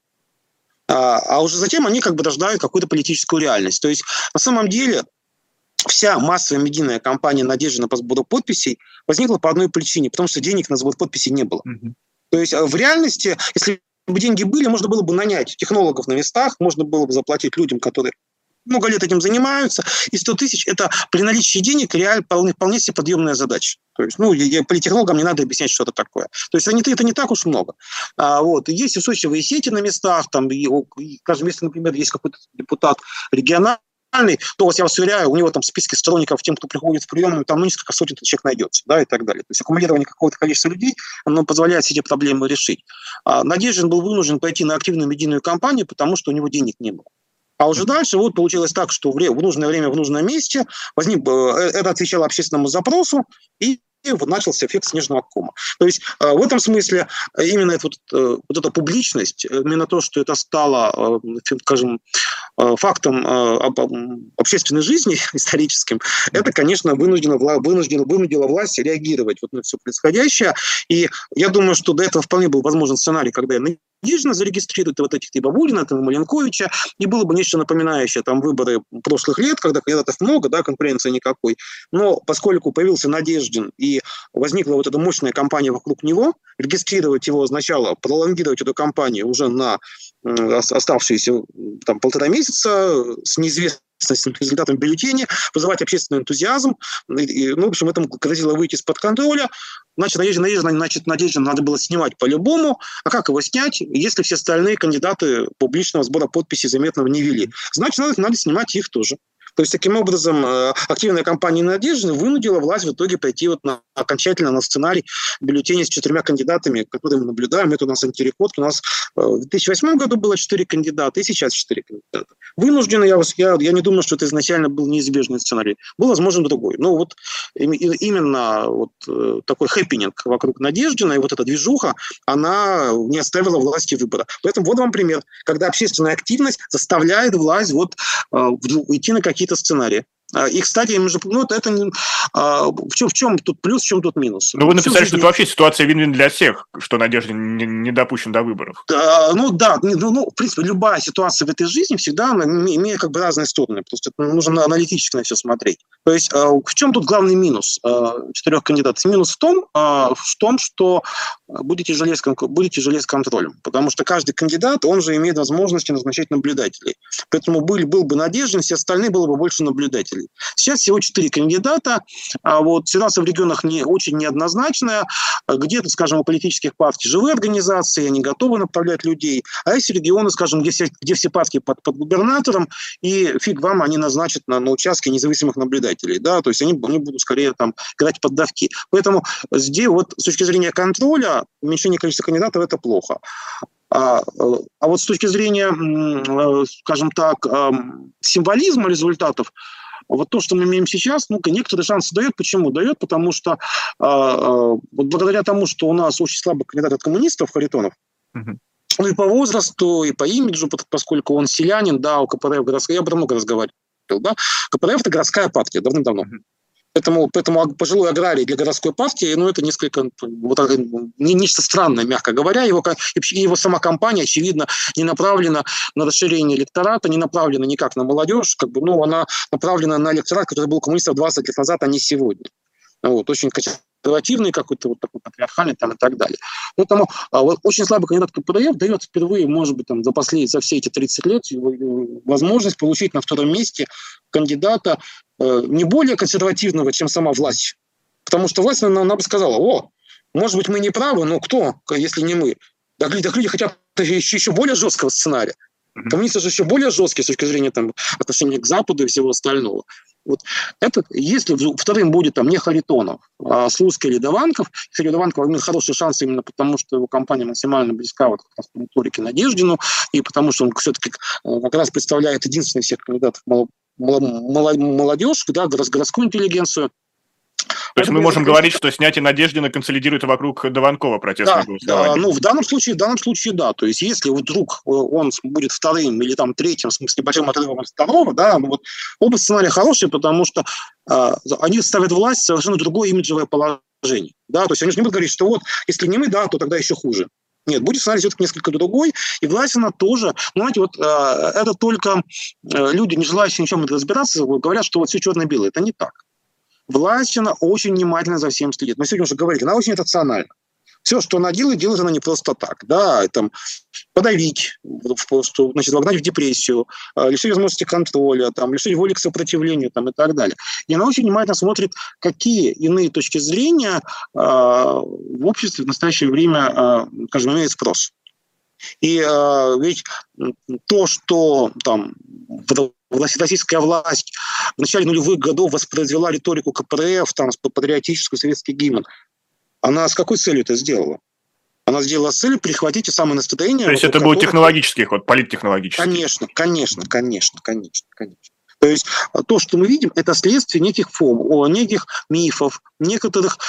А, а уже затем они как бы рождают какую-то политическую реальность. То есть, на самом деле, вся массовая медийная кампания «Надежды» по сбору подписей возникла по одной причине, потому что денег на сбор подписей не было. Mm-hmm. То есть, в реальности, если бы деньги были, можно было бы нанять технологов на местах, можно было бы заплатить людям, которые много лет этим занимаются, и сто тысяч – это при наличии денег реально вполне, вполне себе подъемная задача. То есть, ну, политтехнологам не надо объяснять, что это такое. То есть, они, это не так уж много. А, вот. Есть устойчивые сети на местах, там, и, и, скажем, если, например, есть какой-то депутат региональный, то, вот я вас уверяю, у него там в списке сторонников тем, кто приходит в приемную, там ну, несколько сотен человек найдется, да, и так далее. То есть аккумулирование какого-то количества людей, оно позволяет все эти проблемы решить. А Надеждин был вынужден пойти на активную медийную кампанию, потому что у него денег не было. А уже дальше вот получилось так, что в нужное время, в нужном месте, возник, это отвечало общественному запросу, и начался эффект снежного кома. То есть в этом смысле именно эта, вот, вот эта публичность, именно то, что это стало, скажем, фактом общественной жизни историческим, это, конечно, вынуждено, вынуждено, вынудило власть реагировать вот на все происходящее. И я думаю, что до этого вполне был возможен сценарий, когда я Надеждина зарегистрирует вот этих и Бабурина, и Маленковича, и было бы нечто напоминающее там выборы прошлых лет, когда кандидатов много, да, конкуренции никакой. Но поскольку появился Надеждин и возникла вот эта мощная кампания вокруг него, регистрировать его означало пролонгировать эту кампанию уже на оставшиеся там полтора месяца с неизвестным результатом бюллетеня, вызывать общественный энтузиазм. И, ну, в общем, этому грозило выйти из-под контроля. Значит, Надеждина, значит, Надеждина надо было снимать по-любому. А как его снять, если все остальные кандидаты публичного сбора подписей заметного не вели? Значит, надо, надо снимать их тоже. То есть, таким образом, активная кампания Надеждина вынудила власть в итоге пойти вот на, окончательно на сценарий бюллетеня с четырьмя кандидатами, которые мы наблюдаем. Это у нас антирекорд. У нас в две тысячи восьмом году было четыре кандидата, и сейчас четыре кандидата. Вынуждены, я, я, я не думаю, что это изначально был неизбежный сценарий. Был, возможно, другой. Но вот именно вот такой хэппининг вокруг Надеждина и вот эта движуха, она не оставила власти выбора. Поэтому вот вам пример, когда общественная активность заставляет власть вот, идти на какие-то сценарии. И, кстати, между... ну, это не... в, чем, в чем тут плюс, в чем тут минус? Ну, вы написали, что это вообще ситуация вин-вин для всех, что Надеждин не, не допущен до выборов. Да, ну да, ну, в принципе, любая ситуация в этой жизни всегда имеет как бы разные стороны. Просто нужно аналитически на все смотреть. То есть в чем тут главный минус четырех кандидатов? Минус в том, в том, что будет тяжелее с контролем. Потому что каждый кандидат, он же имеет возможность назначать наблюдателей. Поэтому был, был бы Надеждин, все остальные было бы больше наблюдателей. Сейчас всего четыре кандидата. А вот ситуация в регионах не, очень неоднозначная. Где-то, скажем, у политических партий живые организации, они готовы направлять людей. А есть регионы, скажем, где все, где все партии под, под губернатором, и фиг вам, они назначат на, на участке независимых наблюдателей. Да? То есть они, они будут скорее там, играть поддавки. Поэтому здесь вот, с точки зрения контроля, уменьшение количества кандидатов – это плохо. А, а вот с точки зрения, скажем так, символизма результатов, вот то, что мы имеем сейчас, ну-ка, некоторые шансы дает. Почему дает? Потому что э, э, вот благодаря тому, что у нас очень слабый кандидат от коммунистов, Харитонов, mm-hmm. ну и по возрасту, и по имиджу, поскольку он селянин, да, у КПРФ городская, я об этом много разговаривал, да, КПРФ – это городская партия давным-давно. Mm-hmm. Поэтому, поэтому пожилой аграрий для городской партии, ну, это несколько, вот, нечто странное, мягко говоря. Его, его сама компания, очевидно, не направлена на расширение электората, не направлена никак на молодежь, как бы, ну, она направлена на электорат, который был коммунистов двадцать лет назад, а не сегодня. Вот, очень консервативный какой-то, вот такой патриархальный там, и так далее. Поэтому а, вот, очень слабый кандидат КПРФ дает впервые, может быть, там, за последние, за все эти тридцать лет возможность получить на втором месте кандидата, не более консервативного, чем сама власть. Потому что власть, она, она бы сказала, о, может быть, мы не правы, но кто, если не мы? Так, так люди хотят еще, еще более жесткого сценария. Mm-hmm. Коммунисты же еще более жесткие с точки зрения там, отношения к Западу и всего остального. Вот это, если вторым будет там, не Харитонов, а Слуцкий или Даванков, кстати, у Даванкова хорошие шансы именно потому, что его компания максимально близка вот, к риторике Надеждину, и потому что он все-таки как раз представляет единственный всех кандидатов мало молодежь, да, городскую интеллигенцию. То есть это мы можем это... говорить, что снятие Надеждина консолидирует вокруг Даванкова протестного голосования? Да, ну, в данном случае, в данном случае, да. То есть если вдруг он будет вторым или там третьим, в смысле, большим отрывом от второго, да, вот, оба сценария хорошие, потому что э, они ставят власть в совершенно другое имиджевое положение. Да? То есть они же не будут говорить, что вот, если не мы, да, то тогда еще хуже. Нет, будет сценарий все-таки несколько другой, и власть она тоже, ну, знаете, вот э, это только э, люди, не желающие ничем разбираться, говорят, что вот все черно-белое. Это не так. Власть, она очень внимательно за всем следит. Мы сегодня уже говорили, она очень рациональна. все, что она делает, делает она не просто так. Да, там, подавить, просто, значит, вогнать в депрессию, лишить возможности контроля, там, лишить воли к сопротивлению там, и так далее. И она очень внимательно смотрит, какие иные точки зрения э, в обществе в настоящее время, э, скажем, имеет спрос. И э, ведь то, что там, российская власть в начале нулевых годов воспроизвела риторику ка пэ эр эф, там, патриотическую, советский гимн, она с какой целью это сделала? Она сделала с целью перехватить те самые настроения... То есть вот это был которых... технологический ход, политтехнологический? Конечно, конечно, конечно, конечно, конечно. То есть то, что мы видим, это следствие неких форм, неких мифов, некоторых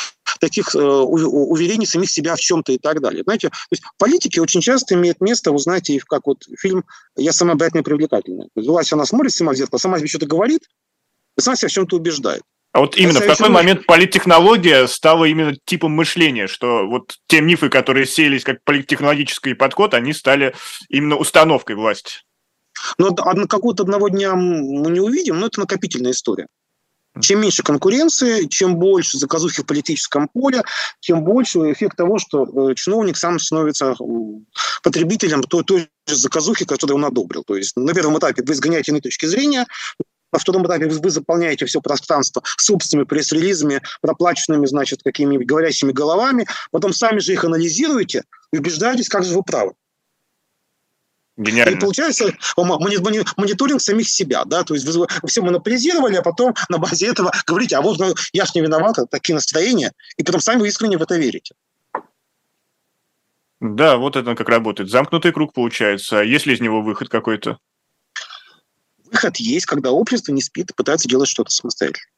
таких э, уверений самих себя в чем-то и так далее. Знаете, то есть политики очень часто имеют место, вы знаете, как вот фильм «Я самая обаятельная и привлекательная». Власть, она смотрит сама в зеркало, сама себе что-то говорит, и сама себя в чем-то убеждает. А вот именно в такой момент политтехнология стала именно типом мышления, что вот те мифы, которые сеялись как политтехнологический подход, они стали именно установкой власти. Но какого-то одного дня мы не увидим, но это накопительная история. Чем меньше конкуренции, чем больше заказухи в политическом поле, тем больше эффект того, что чиновник сам становится потребителем той, той же заказухи, которую он одобрил. То есть на первом этапе вы изгоняете иные точки зрения, на втором этапе вы заполняете все пространство собственными пресс-релизами, проплаченными, значит, какими-нибудь говорящими головами, потом сами же их анализируете и убеждаетесь, как же вы правы. Гениально. И получается мониторинг самих себя, да, то есть вы все монополизировали, а потом на базе этого говорите, а вот ну, я ж не виноват, такие настроения, и потом сами вы искренне в это верите. Да, вот это как работает. Замкнутый круг получается. Есть ли из него выход какой-то? Выход есть, когда общество не спит и пытается делать что-то самостоятельно.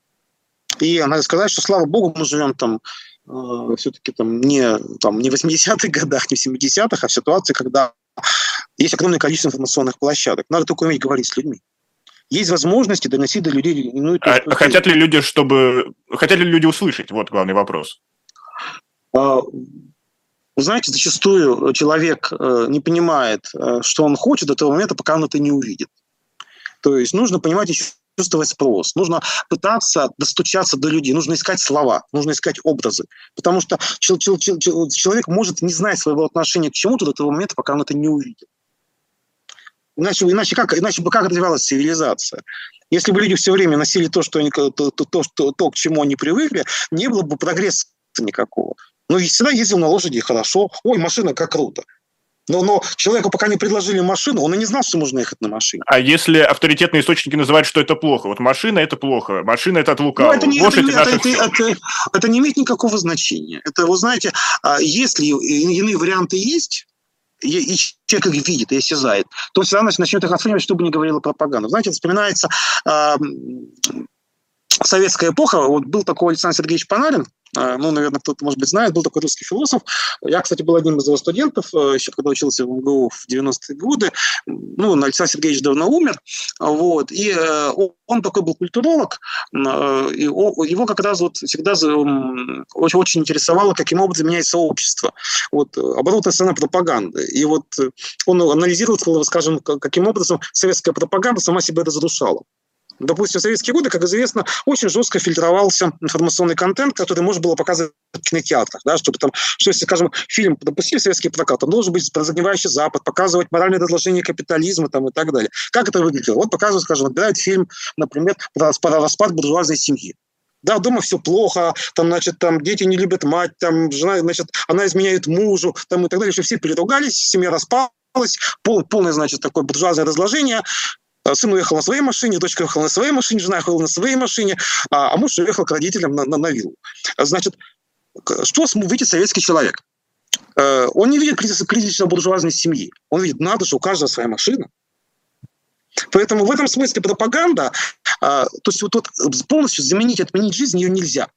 И надо сказать, что, слава богу, мы живем там э, все-таки там, не, там, не в восьмидесятых годах, не в семидесятых, а в ситуации, когда есть огромное количество информационных площадок. Надо только уметь говорить с людьми. Есть возможности доносить до людей иную точку зрения. А хотят ли люди, чтобы... хотят ли люди услышать? Вот главный вопрос. А, вы знаете, зачастую человек не понимает, что он хочет до того момента, пока он это не увидит. То есть нужно понимать еще чувствовать спрос, нужно пытаться достучаться до людей, нужно искать слова, нужно искать образы, потому что человек может не знать своего отношения к чему-то до того момента, пока он это не увидит. Иначе, иначе, как, иначе бы как развивалась цивилизация? Если бы люди все время носили то, что они, то, то, то, то, то, к чему они привыкли, не было бы прогресса никакого. Но всегда ездил на лошади, хорошо, ой, машина, как круто. Но, но человеку пока не предложили машину, он и не знал, что можно ехать на машине. А если авторитетные источники называют, что это плохо? Вот машина – это плохо, машина – это от лукавого. Это, это, это, это, это, это не имеет никакого значения. Это, вы знаете, если иные варианты есть, и человек их видит и осязает, то всегда начнет их оценивать, чтобы не говорила пропаганда. Знаете, вспоминается э, советская эпоха. Вот был такой Александр Сергеевич Панарин, ну, наверное, кто-то, может быть, знает, был такой русский философ. Я, кстати, был одним из его студентов, еще когда учился в эм гэ у в девяностые годы. Ну, Александр Сергеевич давно умер. Вот. И он такой был культуролог. И его как раз вот всегда очень интересовало, каким образом меняется общество. Вот, оборотная сторона пропаганды. И вот он анализировал, скажем, каким образом советская пропаганда сама себя разрушала. Допустим, в советские годы, как известно, очень жестко фильтровался информационный контент, который можно было показывать в кинотеатрах. Да, чтобы там, что если, скажем, фильм допустили в советский прокат, там должен быть про загнивающий Запад, показывать моральное разложение капитализма там, и так далее. Как это выглядело? Вот показывают, скажем, отбирают фильм, например, про распад буржуазной семьи. Да, дома все плохо, там, значит, там дети не любят мать, там, жена, значит, она изменяет мужу, там, и так далее. Еще все переругались, семья распалась, пол, полное, значит, такое буржуазное разложение. Сын уехал на своей машине, дочка уехала на своей машине, жена уехала на своей машине, а муж уехал к родителям на, на, на виллу. Значит, что видит советский человек? Он не видит кризисно-буржуазной семьи. Он видит, надо же, у каждого своя машина. Поэтому в этом смысле пропаганда, то есть вот, вот полностью заменить, отменить жизнь ее нельзя.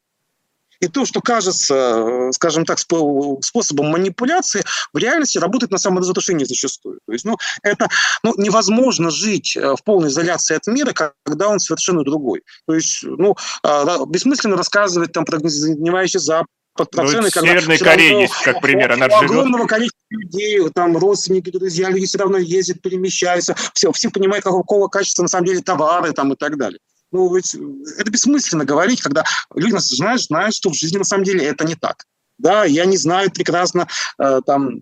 И то, что кажется, скажем так, способом манипуляции, в реальности работает на саморазрушение зачастую. То есть, ну, это, ну, невозможно жить в полной изоляции от мира, когда он совершенно другой. То есть, ну, бессмысленно рассказывать там про загнивающий Запад, под проценты, ну, в Северной Корее есть, как пример, она живет. Огромного количества людей, там, родственники, друзья, люди все равно ездят, перемещаются, все, все понимают, какого качества на самом деле товары там, и так далее. Ну, ведь это бессмысленно говорить, когда люди знают, знают, что в жизни на самом деле это не так. Да, и они знают прекрасно, э, там,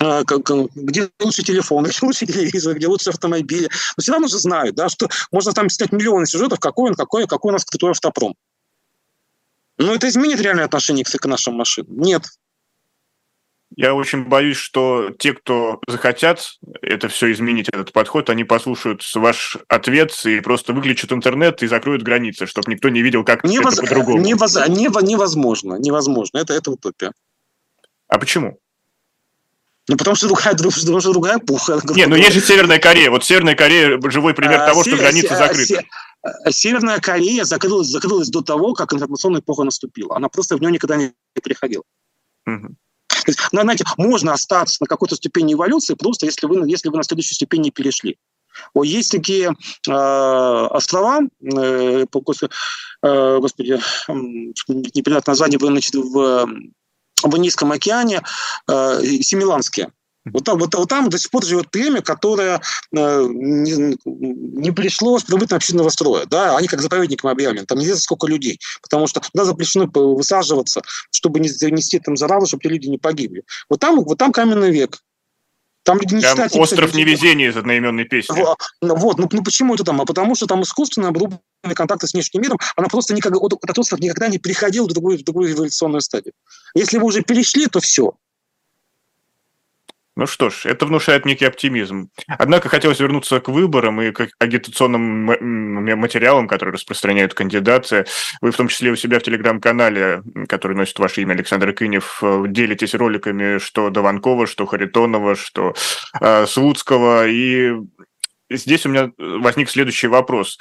э, как, где лучше телефон, где лучше телевизор, где лучше автомобиль. Но все равно же знают, да, что можно там снять миллионы сюжетов, какой он, какой, какой у нас крутой автопром. Но это изменит реальное отношение к нашим машинам? Нет. Я очень боюсь, что те, кто захотят это все изменить, этот подход, они послушают ваш ответ и просто выключат интернет и закроют границы, чтобы никто не видел, как невоз... это по-другому. Невоз... Невозможно. Невозможно. Это, это утопия. А почему? Ну, потому что другая, потому что другая пуха. Не, ну есть же Северная Корея. Вот Северная Корея – живой пример а, того, север... что границы закрыты. Северная Корея закрылась, закрылась до того, как информационная эпоха наступила. Она просто в нее никогда не переходила. Угу. То есть, ну, знаете, можно остаться на какой-то ступени эволюции, просто если вы, если вы на следующую ступень не перешли. О, есть такие э, острова, э, э, господи, э, непонятное название, значит, в, в Индийском океане, э, Семиланские. Вот там, вот, вот там до сих пор живет племя, которое э, не, не пришло с прибытием общинного строя. Да? Они как заповедником объявлены. Там неизвестно сколько людей. Потому что туда запрещено высаживаться, чтобы не занести там заразу, чтобы те люди не погибли. Вот там, вот там каменный век. Там люди не считают... Остров невезения из одноименной песни. Вот. Ну, ну почему это там? А потому что там искусственно обрублены контакты с внешним миром. Она просто никогда, этот остров никогда не переходил в другую, в другую эволюционную стадию. Если вы уже перешли, то все. Ну что ж, это внушает некий оптимизм. Однако хотелось вернуться к выборам и к агитационным материалам, которые распространяют кандидаты. Вы в том числе у себя в телеграм-канале, который носит ваше имя, Александр Кынев, делитесь роликами что Даванкова, что Харитонова, что э, Слуцкого. И здесь у меня возник следующий вопрос.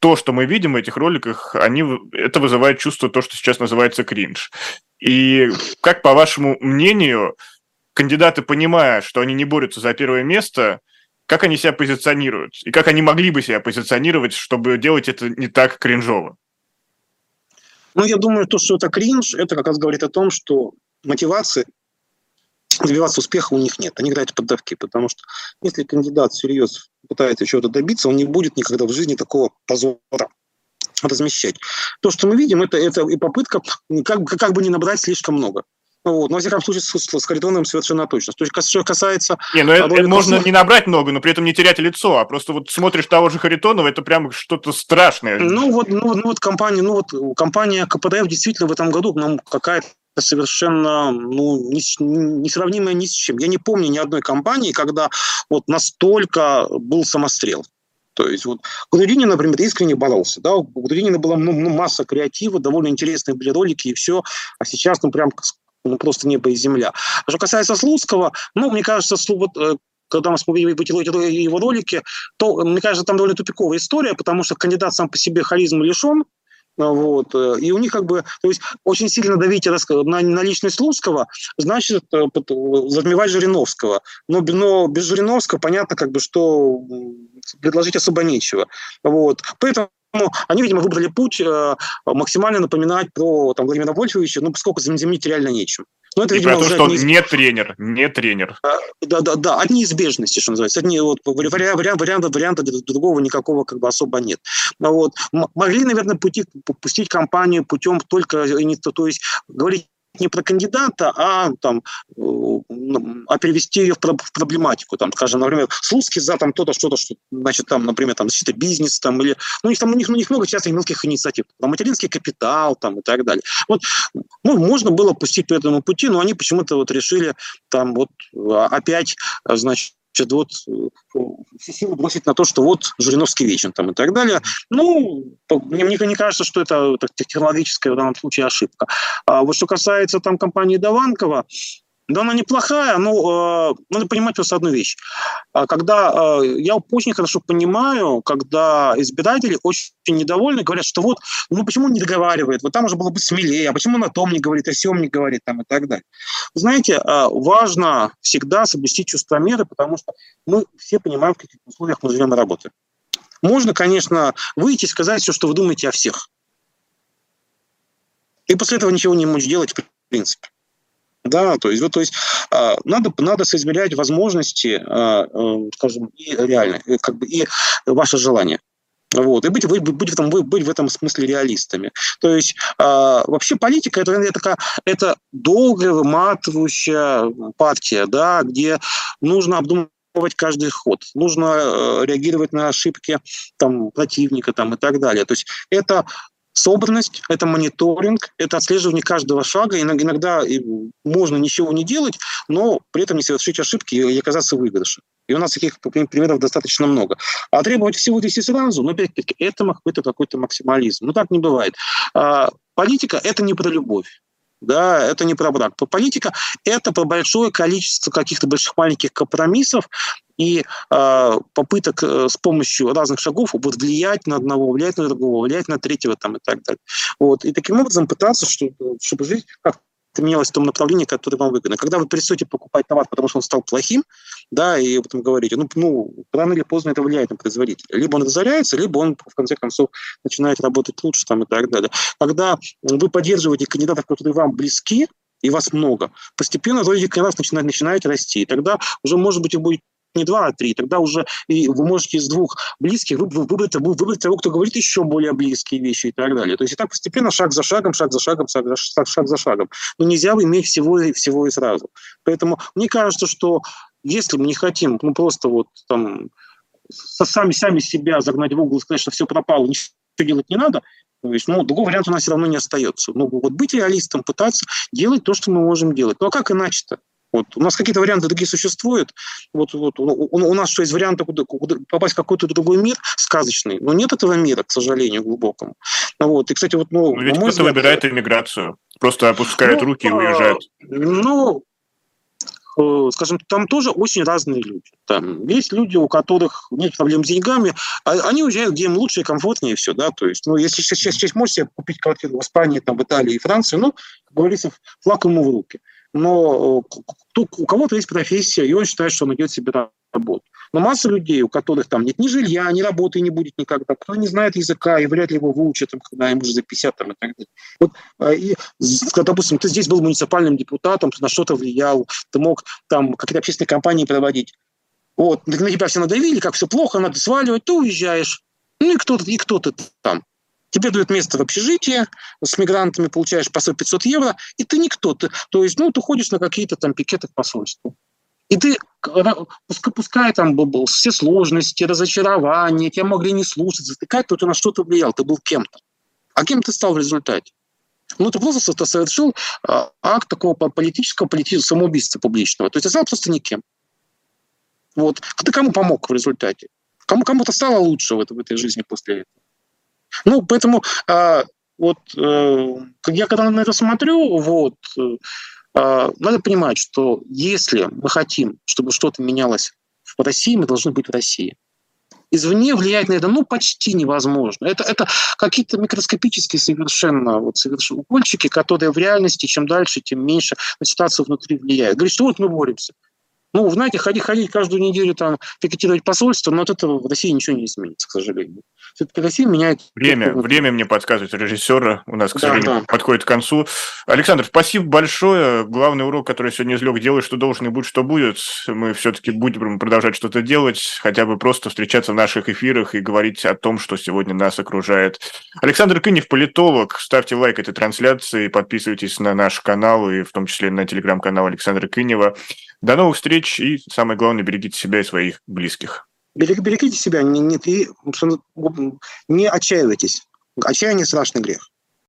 То, что мы видим в этих роликах, они, это вызывает чувство то, что сейчас называется кринж. И как, по вашему мнению... Кандидаты, понимая, что они не борются за первое место, как они себя позиционируют? И как они могли бы себя позиционировать, чтобы делать это не так кринжово? Ну, я думаю, то, что это кринж, это как раз говорит о том, что мотивации добиваться успеха у них нет. Они играют в поддавки, потому что если кандидат всерьез пытается чего-то добиться, он не будет никогда в жизни такого позора размещать. То, что мы видим, это, это и попытка как, как бы не набрать слишком много. Вот. Но, во всяком случае, с, с Харитоновым совершенно точно. То есть, что касается... Не, ну, это, это можно не набрать много, но при этом не терять лицо, а просто вот смотришь того же Харитонова, это прям что-то страшное. Ну, вот, ну, ну, вот, компания, ну, вот компания ка пэ дэ эф действительно в этом году ну, какая-то совершенно ну, не, несравнимая ни с чем. Я не помню ни одной компании, когда вот настолько был самострел. То есть вот Грудинин, например, искренне боролся. Да? У Грудинина была ну, масса креатива, довольно интересные были ролики и все. А сейчас ну прям... Ну, просто небо и земля. Что касается Слуцкого, ну, мне кажется, вот, когда мы смотрели его ролики, то, мне кажется, там довольно тупиковая история, потому что кандидат сам по себе харизмы лишен. Вот, и у них как бы... То есть очень сильно давить на, на личность Слуцкого, значит, затмевать Жириновского. Но, но без Жириновского понятно, как бы, что предложить особо нечего. Вот. Поэтому они, видимо, выбрали путь э, максимально напоминать про там, Владимира Вольфовича, ну, поскольку заменить реально нечем. Но это, и видимо, про то, что он неизб... не тренер, не тренер. Да-да-да, от неизбежности, что называется. От не... вот, вариа... варианта, варианта другого никакого как бы, особо нет. Вот. Могли, наверное, пути... пустить кампанию путем только... То есть говорить не про кандидата, а, там, а перевести ее в проблематику. Там, скажем, например, Слуцкий за там, то-то, что-то, что, значит, там, например, там, защита бизнеса. Там, или... ну, у них, там, у, них, у них много частных мелких инициатив. Там, материнский капитал там, и так далее. Вот, ну, можно было пустить по этому пути, но они почему-то вот решили там, вот, опять значит, вот, все силы бросить на то, что вот Жириновский вечен там, и так далее. Ну, мне, мне не кажется, что это так, технологическая в данном случае ошибка. А вот что касается там, компании Даванкова, да она неплохая, но э, надо понимать просто одну вещь. Когда, э, я очень хорошо понимаю, когда избиратели очень недовольны, говорят, что вот, ну почему он не договаривает, вот там уже было бы смелее, а почему он о том не говорит, о сём не говорит, там, и так далее. Знаете, э, важно всегда соблюсти чувство меры, потому что мы все понимаем, в каких условиях мы живем и работаем. Можно, конечно, выйти и сказать все, что вы думаете о всех. И после этого ничего не можешь делать, в принципе. Да, то есть, вот, то есть э, надо, надо соизмерять возможности, э, э, скажем, и реально, и, как бы, и ваше желание. Вот. И быть, быть, быть, в этом, быть в этом смысле реалистами. То есть э, вообще политика – это, это, это долгая, выматывающая партия, да, где нужно обдумывать каждый ход, нужно э, реагировать на ошибки там, противника там, и так далее. То есть это собранность, это мониторинг, это отслеживание каждого шага. Иногда можно ничего не делать, но при этом не совершить ошибки и оказаться в выигрыше. И у нас таких примеров достаточно много. А требовать всего здесь и сразу, но опять-таки это какой-то, какой-то максимализм. Ну так не бывает. А, политика – это не про любовь. Да, это не про брак. Политика – это про большое количество каких-то больших маленьких компромиссов и э, попыток э, с помощью разных шагов вот, влиять на одного, влиять на другого, влиять на третьего там, и так далее. Вот. И таким образом пытаться, что, чтобы жизнь как-то менялась в том направлении, которое вам выгодно. Когда вы перестаете покупать товар, потому что он стал плохим, да, и об этом говорите, ну, ну, рано или поздно это влияет на производителя. Либо он разоряется, либо он, в конце концов, начинает работать лучше там, и так далее. Когда вы поддерживаете кандидатов, которые вам близки, и вас много, постепенно вроде кандидатов начинает, начинает расти. И тогда уже, может быть, и будет не два, а три. Тогда уже и вы можете из двух близких выбрать, выбрать того, кто говорит еще более близкие вещи и так далее. То есть и так постепенно, шаг за шагом, шаг за шагом, шаг за, шаг за шагом. Но нельзя иметь всего и, всего и сразу. Поэтому мне кажется, что если мы не хотим ну, просто вот там сами, сами себя загнать в угол и сказать, что все пропало, ничего делать не надо, то есть, ну, другого варианта у нас все равно не остается. Ну, вот быть реалистом, пытаться делать то, что мы можем делать. Ну а как иначе-то? Вот. У нас какие-то варианты такие существуют. Вот, вот. У, у, у нас что, есть варианты куда, куда попасть в какой-то другой мир сказочный? Но нет этого мира, к сожалению, глубокому. Вот. И, кстати, вот, ну, но ведь кто-то взгляд... выбирает иммиграцию, просто опускает ну, руки и уезжает. Ну, скажем, там тоже очень разные люди. Там есть люди, у которых нет проблем с деньгами, а они уезжают, где им лучше и комфортнее, и все, да, то есть, ну, если сейчас, сейчас можете себе купить квартиру в Испании, там, в Италии и Франции, ну, как говорится, флаг ему в руки. Но у кого-то есть профессия, и он считает, что он идет себе работу. Но масса людей, у которых там нет ни жилья, ни работы не будет никогда, кто не знает языка, и вряд ли его выучат, там, когда ему уже за пятьдесят там, и так далее. Вот, и, допустим, ты здесь был муниципальным депутатом, ты на что-то влиял, ты мог там какие-то общественные кампании проводить. Вот, на тебя все надавили, как все плохо, надо сваливать, ты уезжаешь. Ну и кто ты, и кто ты там? Тебе дают место в общежитии, с мигрантами получаешь посол пятьсот евро, и ты никто. Ты, то есть, ну, ты ходишь на какие-то там пикеты к посольству. И ты, пускай, пускай там был, был все сложности, разочарования, тебя могли не слушать, затыкать, то ты на что-то влиял, ты был кем-то. А кем ты стал в результате? Ну, ты просто ты совершил акт такого политического, политического самоубийства публичного. То есть, ты стал просто никем. Вот. Ты кому помог в результате? Кому, кому-то стало лучше в этой, в этой жизни после этого? Ну, поэтому э, вот э, я когда на это смотрю, вот, э, надо понимать, что если мы хотим, чтобы что-то менялось в России, мы должны быть в России. Извне влиять на это, ну, почти невозможно. Это, это какие-то микроскопические совершенно вот, укольчики, которые в реальности чем дальше, тем меньше на ситуацию внутри влияют. Говорит, что вот мы боремся. Ну, знаете, ходить, ходить каждую неделю, там, пикетировать посольство, но от этого в России ничего не изменится, к сожалению. Все-таки Россия меняет... Время, время мне подсказывает режиссера. У нас, к сожалению, да, да. подходит к концу. Александр, спасибо большое. Главный урок, который сегодня извлек, делай, что должен и будь, что будет. Мы все-таки будем продолжать что-то делать, хотя бы просто встречаться в наших эфирах и говорить о том, что сегодня нас окружает. Александр Кынев, политолог. Ставьте лайк этой трансляции, подписывайтесь на наш канал и в том числе на телеграм-канал Александра Кынева. До новых встреч и, самое главное, берегите себя и своих близких. Берегите себя, не, не, не отчаивайтесь. Отчаяние – страшный грех.